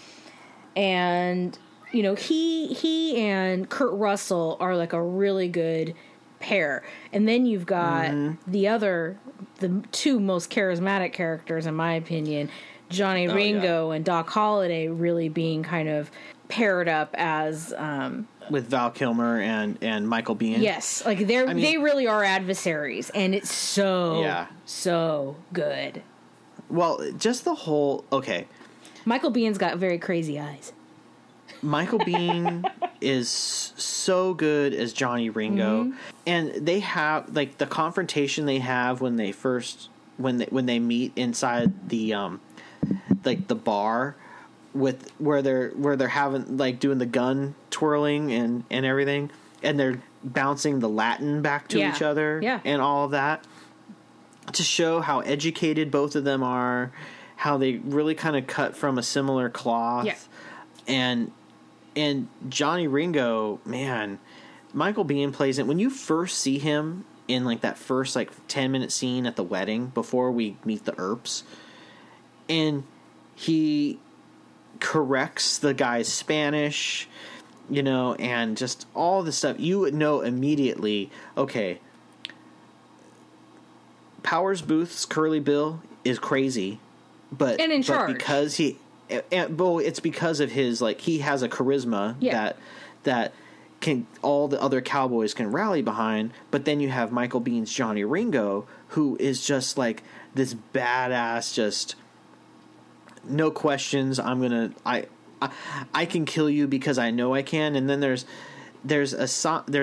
And, you know, he and Kurt Russell are like a really good pair. And then you've got the two most charismatic characters, in my opinion, Johnny Ringo and Doc Holliday, really being kind of paired up as with Val Kilmer and Michael Biehn. Yes, like they really are adversaries, and it's so good. Well, just the whole Michael Bihn's got very crazy eyes. Michael Biehn is so good as Johnny Ringo, and they have like the confrontation they have when they first when they meet inside the like the bar, with where they're having like doing the gun twirling and everything, and they're bouncing the Latin back to each other and all of that, to show how educated both of them are, how they really kind of cut from a similar cloth. Yeah. And Johnny Ringo, man, Michael Biehn plays it. When you first see him in like that first like 10-minute scene at the wedding before we meet the Earps, and he corrects the guy's Spanish, you know, and just all the stuff, you would know immediately, okay, Powers Booth's Curly Bill is crazy, but because it's because of his, like, he has a charisma that can, all the other cowboys can rally behind. But then you have Michael Bihn's Johnny Ringo, who is just like this badass, just no questions. I can kill you because I know I can. And then there's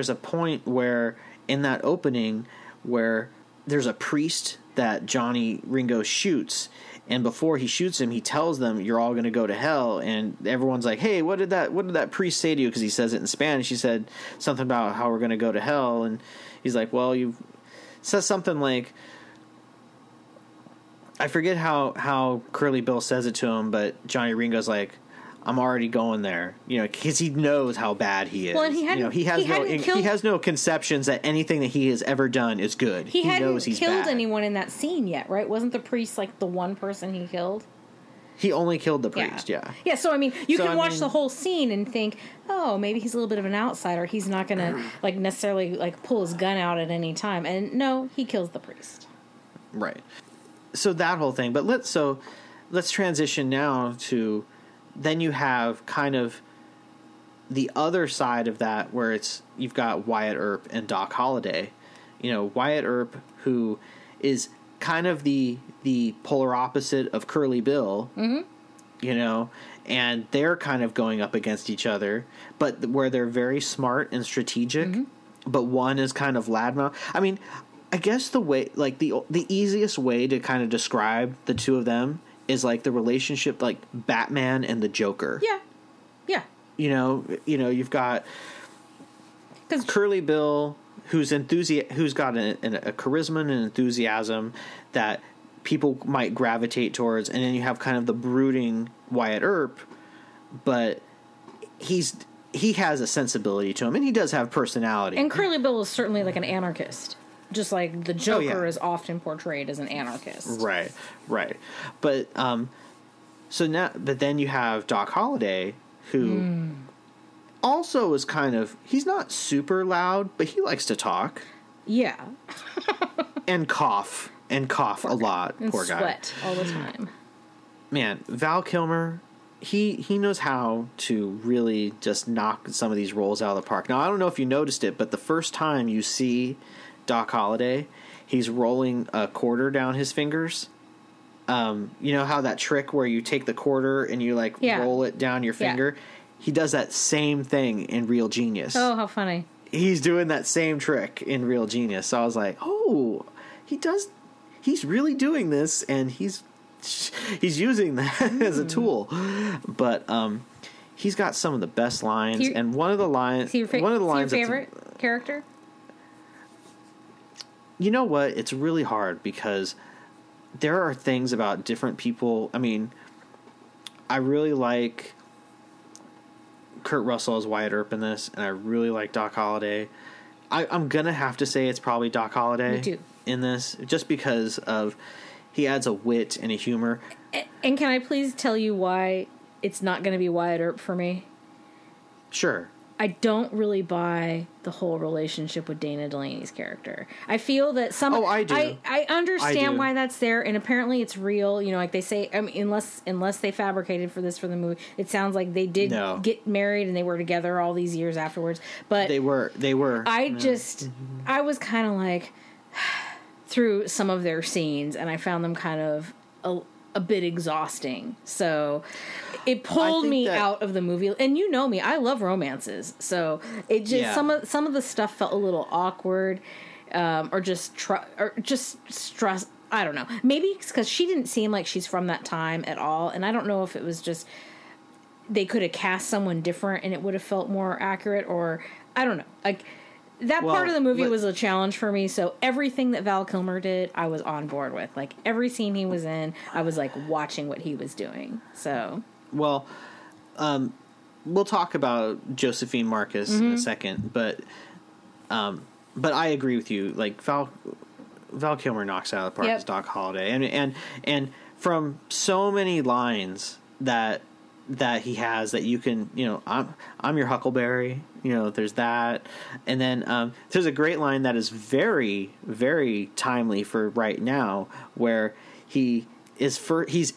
a point where in that opening where there's a priest that Johnny Ringo shoots, and before he shoots him, he tells them, "You're all going to go to hell." And everyone's like, "Hey, what did that priest say to you?" Because he says it in Spanish. He said something about how we're going to go to hell, and he's like, "Well, you says something like." I forget how Curly Bill says it to him, but Johnny Ringo's like, "I'm already going there," you know, because he knows how bad he is. Well, and he has no conceptions that anything that he has ever done is good. He hadn't killed anyone in that scene yet, right? Wasn't the priest like the one person he killed? He only killed the priest, yeah. So I mean, you can watch the whole scene and think, oh, maybe he's a little bit of an outsider. He's not going to like necessarily like pull his gun out at any time. And no, he kills the priest. Right. So that whole thing, but let's transition now to, then you have kind of the other side of that where you've got Wyatt Earp and Doc Holliday. You know, Wyatt Earp, who is kind of the polar opposite of Curly Bill, you know, and they're kind of going up against each other, but where they're very smart and strategic, but one is kind of loudmouth. I mean, I guess the way, like the easiest way to kind of describe the two of them is like the relationship, like Batman and the Joker. Yeah, yeah. You know, you've got Curly Bill, who's got a charisma and an enthusiasm that people might gravitate towards, and then you have kind of the brooding Wyatt Earp, but he has a sensibility to him, and he does have personality. And Curly Bill is certainly like an anarchist. Just like the Joker is often portrayed as an anarchist. Right. But then you have Doc Holliday, who also is kind of, he's not super loud, but he likes to talk. Yeah. And cough a lot. And poor guy. Sweat all the time. Man, Val Kilmer, he knows how to really just knock some of these roles out of the park. Now, I don't know if you noticed it, but the first time you see Doc Holliday, he's rolling a quarter down his fingers. You know how that trick where you take the quarter and you like roll it down your finger? Yeah. He does that same thing in Real Genius. Oh, how funny. He's doing that same trick in Real Genius. So I was like, oh, he's really doing this, and he's he's using that as a tool. But he's got some of the best lines, and one of the lines. Is he your favorite character? You know what? It's really hard because there are things about different people. I mean, I really like Kurt Russell as Wyatt Earp in this, and I really like Doc Holliday. I'm going to have to say it's probably Doc Holliday in this, just because of he adds a wit and a humor. And can I please tell you why it's not going to be Wyatt Earp for me? Sure. I don't really buy the whole relationship with Dana Delaney's character. I feel that some... Oh, I do. I understand why that's there, and apparently it's real. You know, like they say, I mean, unless they fabricated for the movie, it sounds like they did get married and they were together all these years afterwards. But They were. I was kind of like, through some of their scenes, and I found them kind of... a bit exhausting, so it pulled me out of the movie. And you know me, I love romances, so it just some of the stuff felt a little awkward, or just stress. I don't know. Maybe it's because she didn't seem like she's from that time at all, and I don't know if it was just they could have cast someone different and it would have felt more accurate, or I don't know. Like that part of the movie was a challenge for me, so everything that Val Kilmer did, I was on board with. Like, every scene he was in, I was, like, watching what he was doing, so... Well, we'll talk about Josephine Marcus in a second, but I agree with you. Like, Val Kilmer knocks out of the park as Doc Holliday, and from so many lines that he has that you can, you know, I'm your Huckleberry, you know, there's that. And then there's a great line that is very, very timely for right now where he's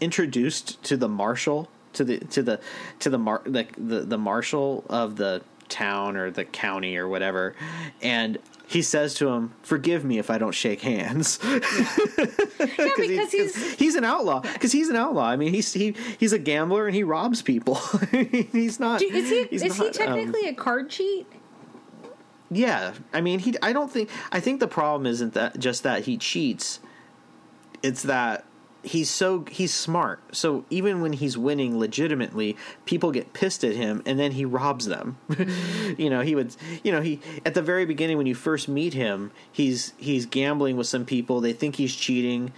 introduced to the marshal, to the marshal of the town or the county or whatever. And he says to him, "Forgive me if I don't shake hands." Because he's an outlaw. Because he's an outlaw. I mean, he's a gambler and he robs people. He's not. Is he technically a card cheat? Yeah, I mean, I think the problem isn't that just that he cheats. It's that he's smart. So even when he's winning legitimately, people get pissed at him and then he robs them. You know, he at the very beginning when you first meet him, he's gambling with some people. They think he's cheating.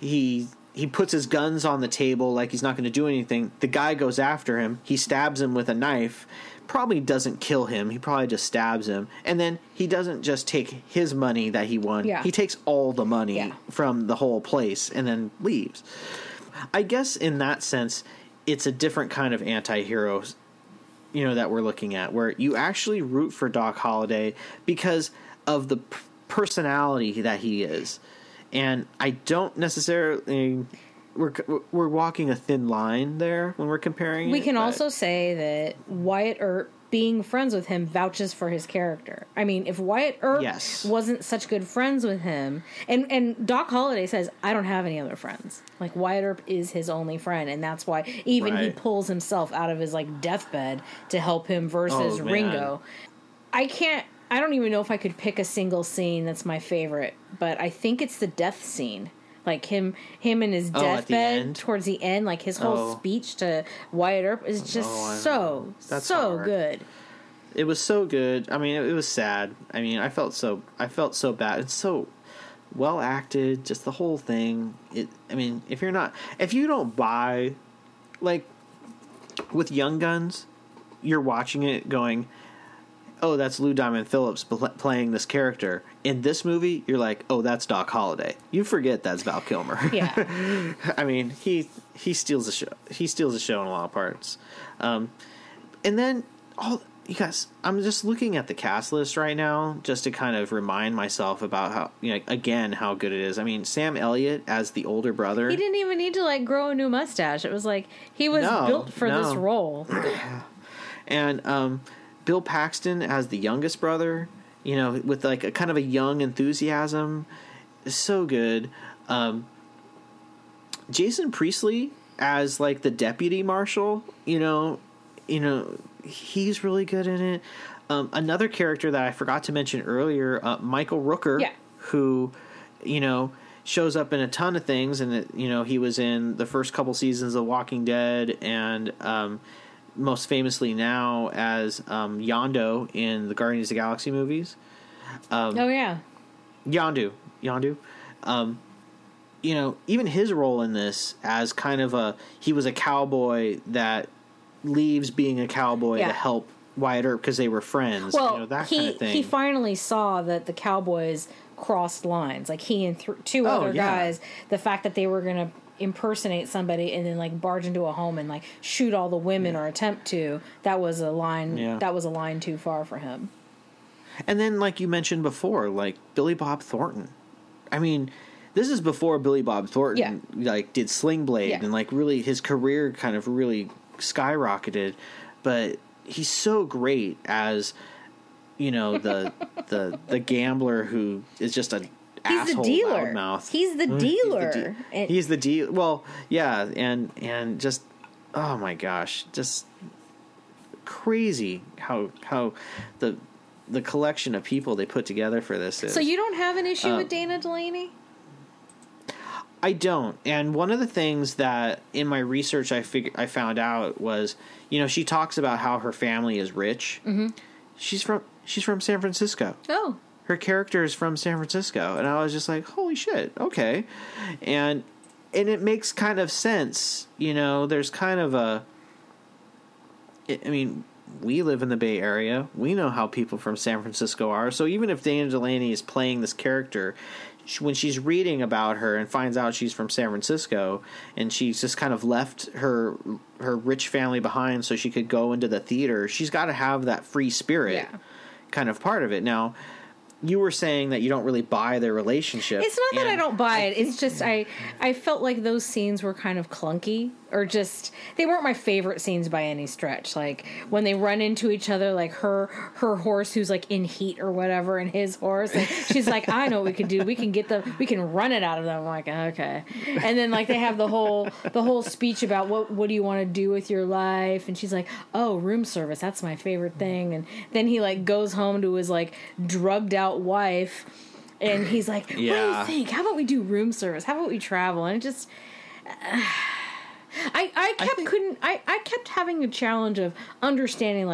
He puts his guns on the table like he's not going to do anything. The guy goes after him. He stabs him with a knife. Probably doesn't kill him. He probably just stabs him. And then he doesn't just take his money that he won. Yeah. He takes all the money from the whole place and then leaves. I guess in that sense, it's a different kind of anti-hero, you know, that we're looking at, where you actually root for Doc Holliday because of the personality that he is. And I don't necessarily... We're walking a thin line there when we're comparing. We can also say that Wyatt Earp being friends with him vouches for his character. I mean, if Wyatt Earp wasn't such good friends with him, and Doc Holliday says, "I don't have any other friends." Like, Wyatt Earp is his only friend, and that's why even he pulls himself out of his, like, deathbed to help him versus Ringo. I don't even know if I could pick a single scene that's my favorite, but I think it's the death scene. Like him and his deathbed towards the end, like his whole speech to Wyatt Earp is just so good. It was so good. I mean, it was sad. I mean, I felt so bad. It's so well acted, just the whole thing. If you don't buy, like with Young Guns, you're watching it going, "Oh, that's Lou Diamond Phillips playing this character." In this movie, you're like, "Oh, that's Doc Holliday." You forget that's Val Kilmer. Yeah. I mean, he steals the show. He steals the show in a lot of parts. And then you guys, I'm just looking at the cast list right now just to kind of remind myself about how, you know, again, how good it is. I mean, Sam Elliott as the older brother. He didn't even need to like grow a new mustache. It was like he was built for this role. And Bill Paxton as the youngest brother, you know, with like a kind of a young enthusiasm, is so good. Jason Priestley as like the deputy marshal, you know, he's really good in it. Another character that I forgot to mention earlier, Michael Rooker, who, you know, shows up in a ton of things, and he was in the first couple seasons of Walking Dead, and most famously now as Yondu in the Guardians of the Galaxy movies. Yondu. Even his role in this as kind of he was a cowboy that leaves being a cowboy to help Wyatt Earp because they were friends. Well, that kind of thing. He finally saw that the cowboys crossed lines. Like he and two other guys, the fact that they were going to impersonate somebody and then barge into a home and shoot all the women or attempt to, that was a line. Yeah. That was a line too far for him. And then, like you mentioned before, Billy Bob Thornton. I mean, this is before Billy Bob Thornton did Sling Blade and really his career kind of really skyrocketed. But he's so great as the gambler who is just an asshole loudmouth. He's the dealer. He's the dealer. Well, yeah, and just oh my gosh, just crazy how the collection of people they put together for this is. So you don't have an issue with Dana Delaney? I don't. And one of the things that in my research I found out was, she talks about how her family is rich. Mm-hmm. She's from San Francisco. Oh. Her character is from San Francisco. And I was just like, holy shit, okay. And it makes kind of sense. There's kind of we live in the Bay Area. We know how people from San Francisco are. So even if Dana Delaney is playing this character, when she's reading about her and finds out she's from San Francisco and she's just kind of left her rich family behind so she could go into the theater, she's got to have that free spirit kind of part of it. Now, you were saying that you don't really buy their relationship. It's not that I don't buy it. It's just I felt like those scenes were kind of clunky, or just they weren't my favorite scenes by any stretch. Like when they run into each other, like her horse who's in heat or whatever, and his horse. And she's like, I know what we can do. We can get them. We can run it out of them. I'm like, okay. And then they have the whole speech about what do you want to do with your life, and she's like, oh, room service. That's my favorite thing. And then he goes home to his drugged out wife, and he's like, what do you think? How about we do room service? How about we travel? And it just I kept having a challenge of understanding,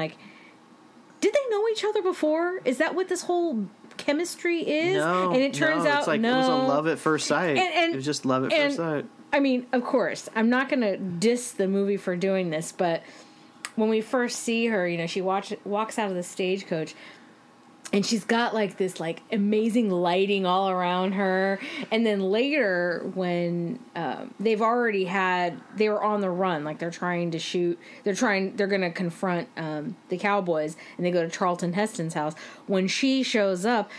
did they know each other before? Is that what this whole chemistry is? No, and it turns out no. It was a love at first sight. And it was just love at first sight. I mean, of course, I'm not going to diss the movie for doing this, but when we first see her, she walks out of the stagecoach, and she's got this amazing lighting all around her. And then later when they were on the run, they're going to confront the cowboys, and they go to Charlton Heston's house. When she shows up,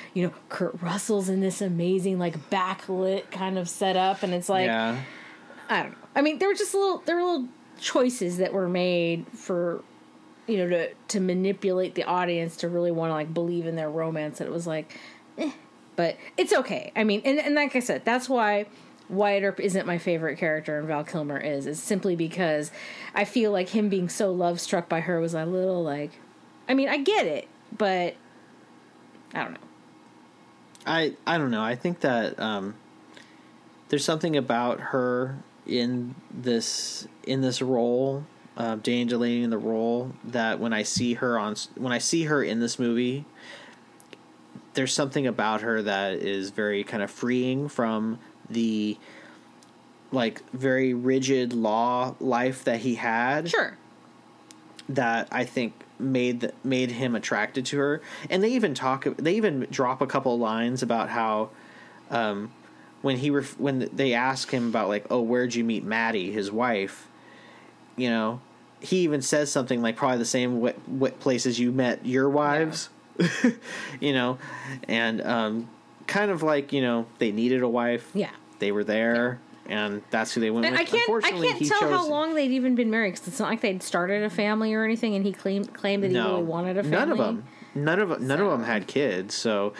Kurt Russell's in this amazing backlit kind of setup, and it's I don't know. I mean, there were little choices that were made for to manipulate the audience to really want to believe in their romance. And it was but it's okay. I mean, and like I said, that's why Wyatt Earp isn't my favorite character and Val Kilmer is simply because I feel like him being so love struck by her was a little I get it, but I don't know. I don't know. I think that there's something about her in this role, Dana Delaney in the role, that when I see her in this movie, there's something about her that is very kind of freeing from the very rigid law life that he had. Sure. That I think made him attracted to her, and they even drop a couple lines about how when they ask him about where'd you meet Maddie, his wife. He even says something probably the same what places you met your wives, and kind of they needed a wife. Yeah, they were there, and that's who they went with. I can't tell how long they'd even been married, because it's not like they'd started a family or anything. And he claimed that he really wanted a family. None of them had kids. So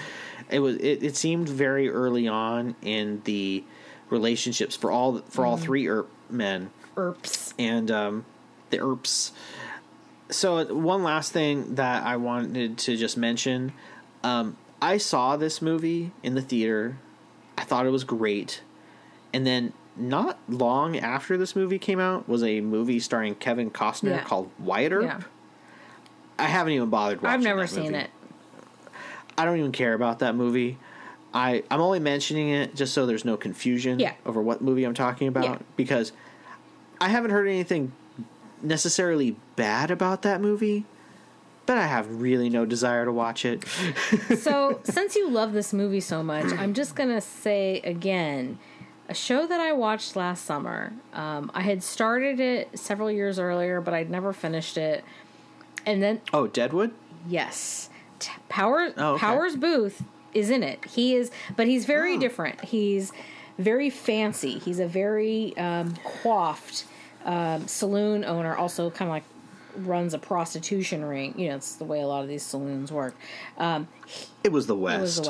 it seemed very early on in the relationships for all three Earp men. Earps. And the Earps. So one last thing that I wanted to just mention, I saw this movie in the theater. I thought it was great. And then not long after this movie came out was a movie starring Kevin Costner called Wyatt Earp. Yeah. I haven't even bothered watching it. I've never seen it. I don't even care about that movie. I'm only mentioning it just so there's no confusion over what movie I'm talking about, because I haven't heard anything necessarily bad about that movie, but I have really no desire to watch it. So, since you love this movie so much, I'm just going to say again, a show that I watched last summer. I had started it several years earlier, but I'd never finished it. And then... Oh, Deadwood? Yes. Powers Booth is in it. He is, but he's very different. He's very fancy. He's a very coiffed saloon owner, also kind of like runs a prostitution ring. You know, it's the way a lot of these saloons work. It was the West.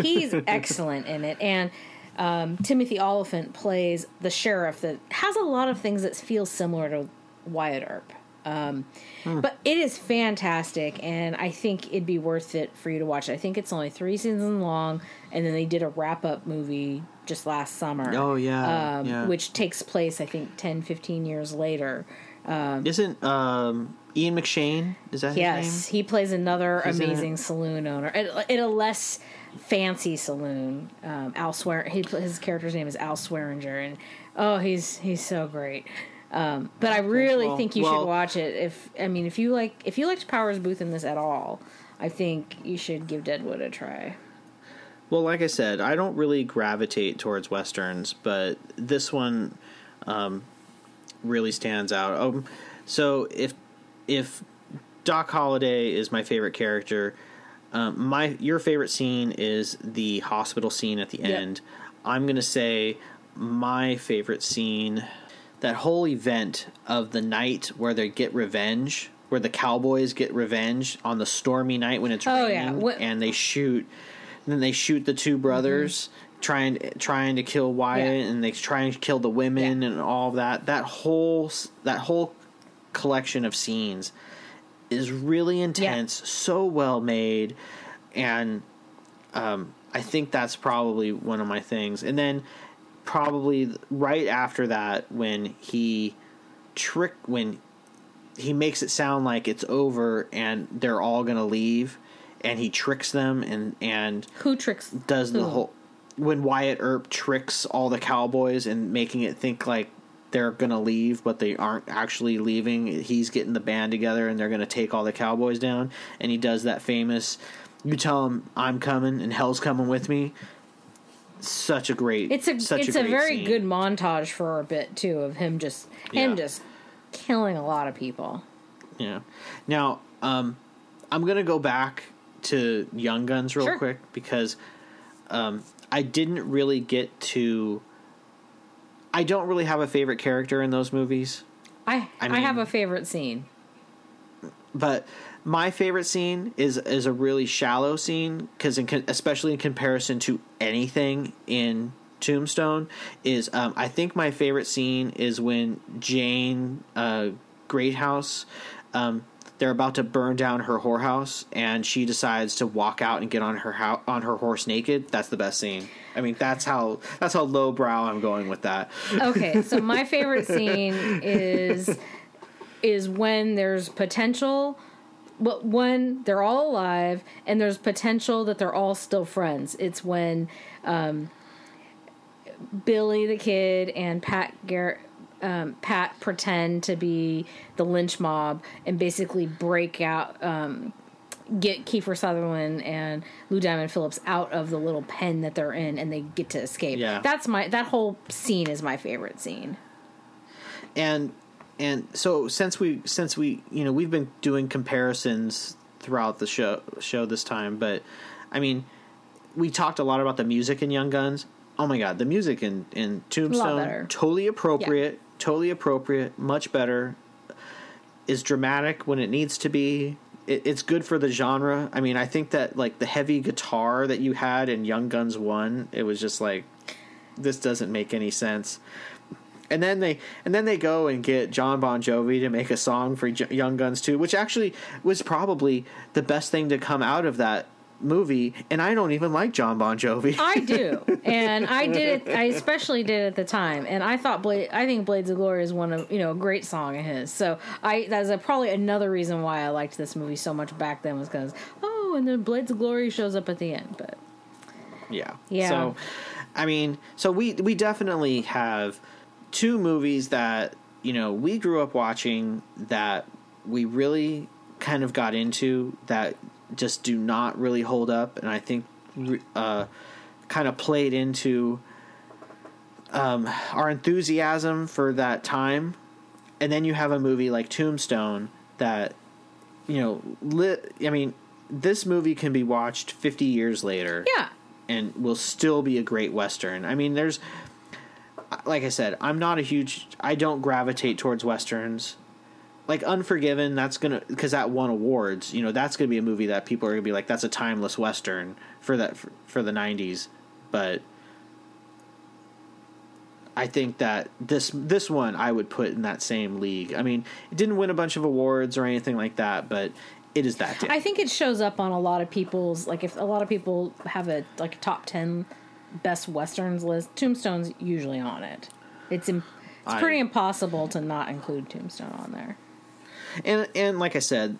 He's excellent in it. And Timothy Oliphant plays the sheriff that has a lot of things that feel similar to Wyatt Earp. But it is fantastic, and I think it'd be worth it for you to watch it. I think it's only 3 seasons long, and then they did a wrap-up movie just last summer. Oh, yeah. Which takes place, I think, 10, 15 years later. Isn't Ian McShane, is that his name? Yes, he plays another amazing saloon owner at a less fancy saloon. His character's name is Al Swearinger, and he's so great. But I really think you should watch it. If you like, if you liked Powers Booth in this at all, I think you should give Deadwood a try. Well, like I said, I don't really gravitate towards Westerns, but this one, really stands out. So if Doc Holliday is my favorite character, your favorite scene is the hospital scene at the end. I'm going to say my favorite scene, that whole event of the night where they get revenge, where the cowboys get revenge on the stormy night when it's raining, and they shoot the two brothers trying to kill Wyatt, and they try and kill the women and all of that. That whole collection of scenes is really intense, so well made, and I think that's probably one of my things. And then probably right after that, when he makes it sound like it's over and they're all gonna leave, and he tricks them, and who tricks does the whole, when Wyatt Earp tricks all the cowboys and making it think like they're gonna leave, but they aren't actually leaving. He's getting the band together and they're gonna take all the cowboys down, and he does that famous, you tell him I'm coming and hell's coming with me. It's a very scene. Good montage for a bit too of him just killing a lot of people. Yeah. Now, I'm gonna go back to Young Guns real quick, because I didn't really get to. I don't really have a favorite character in those movies. I have a favorite scene, but my favorite scene is a really shallow scene, because especially in comparison to anything in Tombstone, is I think my favorite scene is when Jane Greathouse, they're about to burn down her whorehouse, and she decides to walk out and get on her horse naked. That's the best scene. I mean, that's how lowbrow I'm going with that. Okay, so my favorite scene is when there's potential. But when they're all alive, and there's potential that they're all still friends. It's when Billy the Kid and Pat Garrett, pretend to be the lynch mob and basically break out, get Kiefer Sutherland and Lou Diamond Phillips out of the little pen that they're in, and they get to escape. Yeah. That whole scene is my favorite scene. And so since we we've been doing comparisons throughout the show this time, but I mean, we talked a lot about the music in Young Guns. Oh my God, the music in Tombstone, totally appropriate, much better, is dramatic when it needs to be. It's good for the genre. I mean, I think that like the heavy guitar that you had in Young Guns 1, it was just like, this doesn't make any sense. And then they go and get Jon Bon Jovi to make a song for Young Guns 2, which actually was probably the best thing to come out of that movie, and I don't even like Jon Bon Jovi. I do, and I did it. I especially did it at the time, and I thought I think "Blades of Glory" is one of a great song of his. So that's probably another reason why I liked this movie so much back then was because and then "Blades of Glory" shows up at the end. But yeah. So I mean, so we definitely have two movies that we grew up watching that we really kind of got into that just do not really hold up, and I think kind of played into our enthusiasm for that time. And then you have a movie like Tombstone that this movie can be watched 50 years later and will still be a great Western. I mean, there's, like I said, I don't gravitate towards Westerns. Like Unforgiven, because that won awards, that's going to be a movie that people are going to be like, that's a timeless Western for the 90s. But I think that this one I would put in that same league. I mean, it didn't win a bunch of awards or anything like that, but it is that day. I think it shows up on a lot of people's, like if a lot of people have a top 10 best Westerns list, Tombstone's usually on it. It's pretty impossible to not include Tombstone on there. And like I said,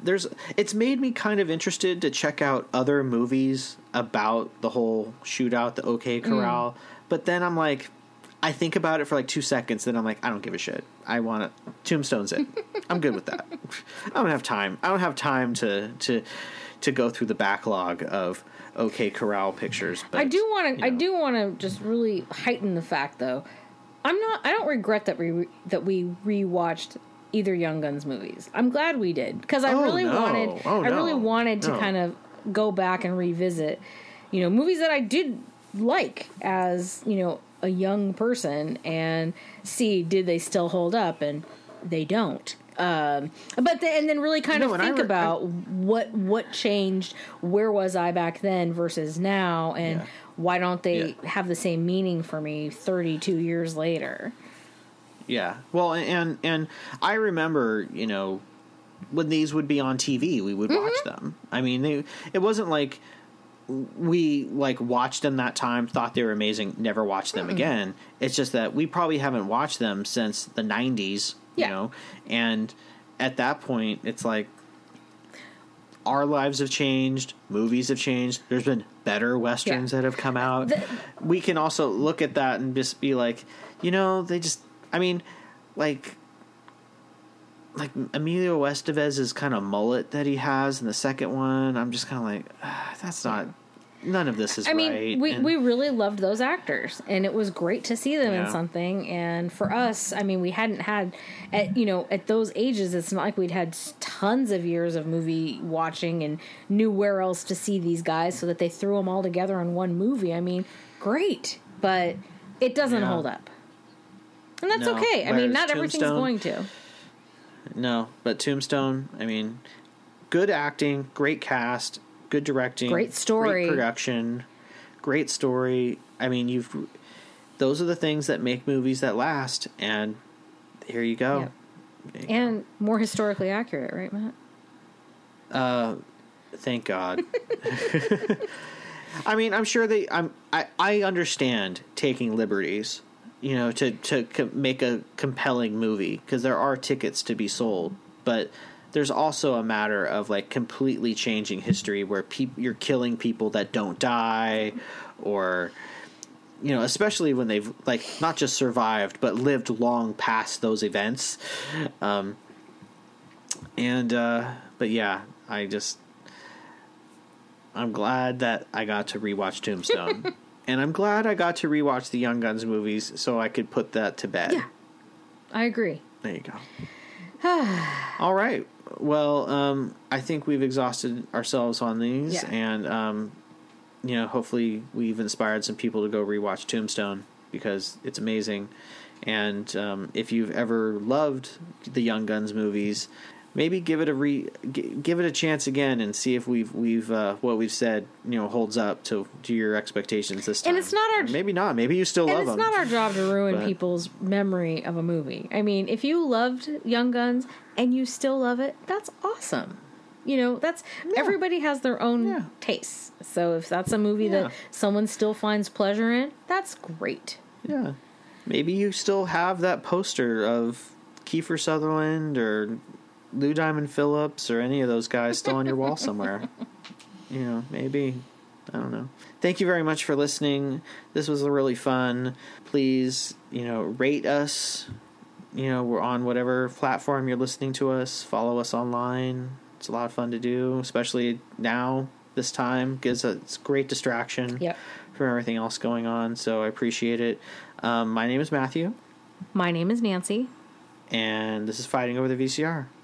it's made me kind of interested to check out other movies about the whole shootout, the OK Corral. Mm. But then I'm like, I think about it for like 2 seconds, then I'm like, I don't give a shit. I want to Tombstone's it. I'm good with that. I don't have time to go through the backlog of OK Corral pictures. But, I do want to just really heighten the fact though. I don't regret that we rewatched either Young Guns movies. I'm glad we did because I really wanted to kind of go back and revisit, movies that I did like as a young person and see did they still hold up, and they don't. But then really kind of think about what changed. Where was I back then versus now, and why don't they have the same meaning for me 32 years later? Yeah. Well, and I remember, when these would be on TV, we would watch them. I mean, it wasn't like we watched them that time, thought they were amazing, never watched them again. It's just that we probably haven't watched them since the 90s, and at that point, it's like, our lives have changed. Movies have changed. There's been better Westerns that have come out. We can also look at that and just be like, like Emilio Estevez's kind of mullet that he has in the second one. I'm just kind of like, that's not, none of this is right. I mean, we really loved those actors, and it was great to see them in something. And for us, I mean, we hadn't had, at those ages, it's not like we'd had tons of years of movie watching and knew where else to see these guys, so that they threw them all together in one movie. I mean, great, but it doesn't hold up. And that's okay. I mean, not everything's going to. No, but Tombstone, I mean, good acting, great cast, good directing, great story, great production, great story. I mean, those are the things that make movies that last, and here you go. Yep. And more historically accurate, right, Matt? Thank God. I mean, I'm sure I understand taking liberties, to make a compelling movie, because there are tickets to be sold, but there's also a matter of completely changing history where you're killing people that don't die, or, especially when they've not just survived, but lived long past those events. I'm glad that I got to rewatch Tombstone and I'm glad I got to rewatch the Young Guns movies so I could put that to bed. Yeah, I agree. There you go. All right. Well, I think we've exhausted ourselves on these, and hopefully we've inspired some people to go rewatch Tombstone, because it's amazing. And if you've ever loved the Young Guns movies, maybe give it a chance again and see if we've what we've said holds up to your expectations this time. And it's not our maybe not. Maybe you still love them. It's not our job to ruin people's memory of a movie. I mean, if you loved Young Guns and you still love it, that's awesome. you know, that's everybody has their own tastes. So if that's a movie that someone still finds pleasure in, that's great. Yeah. Maybe you still have that poster of Kiefer Sutherland or Lou Diamond Phillips or any of those guys still on your wall somewhere. You know, maybe. I don't know. Thank you very much for listening. This was really fun. Please, you know, rate us. You know, we're on whatever platform you're listening to us. Follow us online. It's a lot of fun to do, especially now, this time. Gives us great distraction from everything else going on, so I appreciate it. My name is Matthew. My name is Nancy. And this is Fighting Over the VCR.